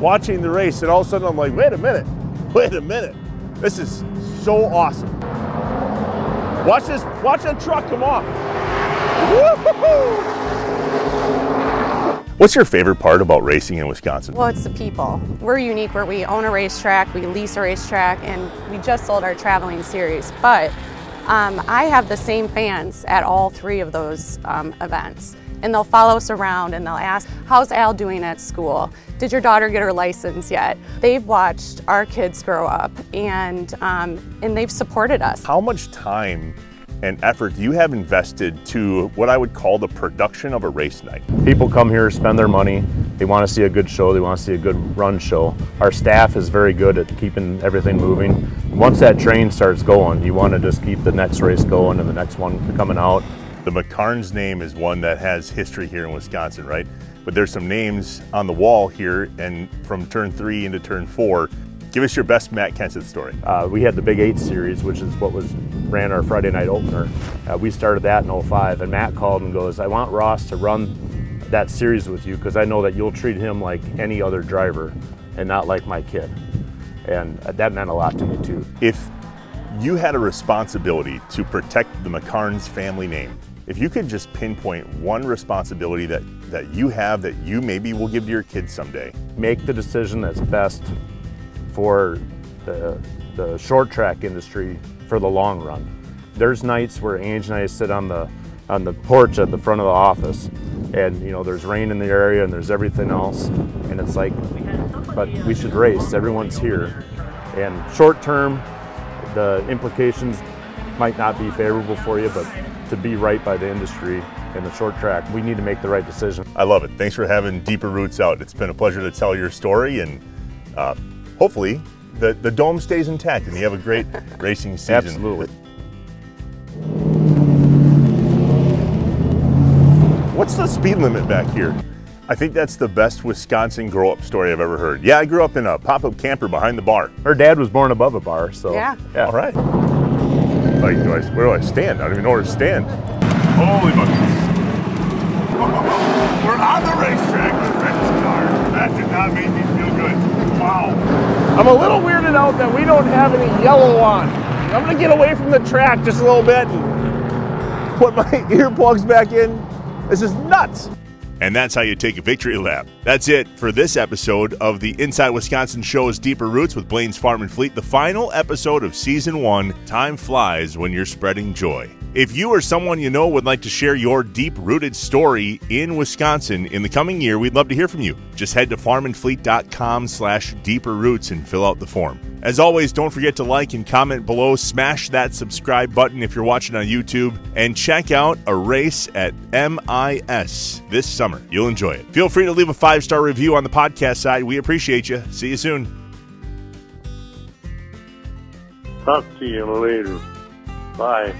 watching the race, and all of a sudden I'm like, wait a minute. This is so awesome. Watch this, watch that truck come off. Woo-hoo-hoo. What's your favorite part about racing in Wisconsin? Well, it's the people. We're unique where we own a racetrack, we lease a racetrack, and we just sold our traveling series. But I have the same fans at all 3 of those events. And they'll follow us around and they'll ask, how's Al doing at school? Did your daughter get her license yet? They've watched our kids grow up, and they've supported us. How much time and effort do you have invested to what I would call the production of a race night? People come here, spend their money. They want to see a good show. They want to see a good run show. Our staff is very good at keeping everything moving. Once that train starts going, you want to just keep the next race going and the next one coming out. The McCarnes name is one that has history here in Wisconsin, right? But there's some names on the wall here, and from turn 3 into turn 4. Give us your best Matt Kenseth story. We had the Big 8 series, which is what ran our Friday night opener. We started that in 05, and Matt called and goes, I want Ross to run that series with you, because I know that you'll treat him like any other driver and not like my kid. And that meant a lot to me too. If you had a responsibility to protect the McCarnes family name, if you could just pinpoint one responsibility that you have that you maybe will give to your kids someday. Make the decision that's best for the short track industry for the long run. There's nights where Angie and I sit on the porch at the front of the office, and you know, there's rain in the area and there's everything else, and it's like, but we should race, everyone's here. And short term, the implications might not be favorable for you, but to be right by the industry and the short track, we need to make the right decision. I love it. Thanks for having Deeper Roots out. It's been a pleasure to tell your story, and hopefully the dome stays intact and you have a great racing season. Absolutely. What's the speed limit back here? I think that's the best Wisconsin grow-up story I've ever heard. Yeah, I grew up in a pop-up camper behind the bar. Her dad was born above a bar, so. Yeah. All right. Like, where do I stand? I don't even know where to stand. Holy buckets. We're on the racetrack with Rex's car. That did not make me feel good. Wow. I'm a little weirded out that we don't have any yellow on. I'm gonna get away from the track just a little bit and put my earplugs back in. This is nuts. And that's how you take a victory lap. That's it for this episode of the Inside Wisconsin Show's Deeper Roots with Blaine's Farm and Fleet, the final episode of Season 1, Time Flies When You're Spreading Joy. If you or someone you know would like to share your deep-rooted story in Wisconsin in the coming year, we'd love to hear from you. Just head to farmandfleet.com/deeperroots and fill out the form. As always, don't forget to like and comment below. Smash that subscribe button if you're watching on YouTube. And check out a race at MIS this summer. You'll enjoy it. Feel free to leave a 5-star review on the podcast side. We appreciate you. See you soon. Talk to you later. Bye.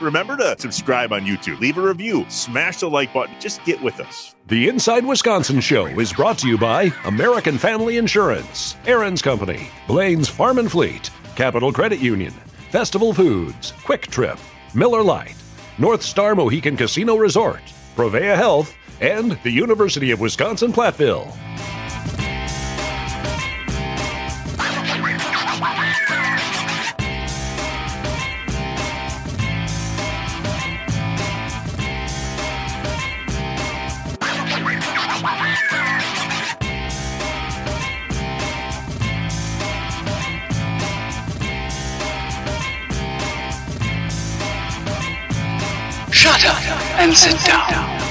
Remember to subscribe on YouTube, leave a review, smash the like button, just get with us. The Inside Wisconsin Show is brought to you by American Family Insurance, Aaron's Company, Blaine's Farm and Fleet, Capital Credit Union, Festival Foods, Quick Trip, Miller Lite, North Star Mohegan Casino Resort, Provea Health, and the University of Wisconsin-Platteville. Shut up and sit down.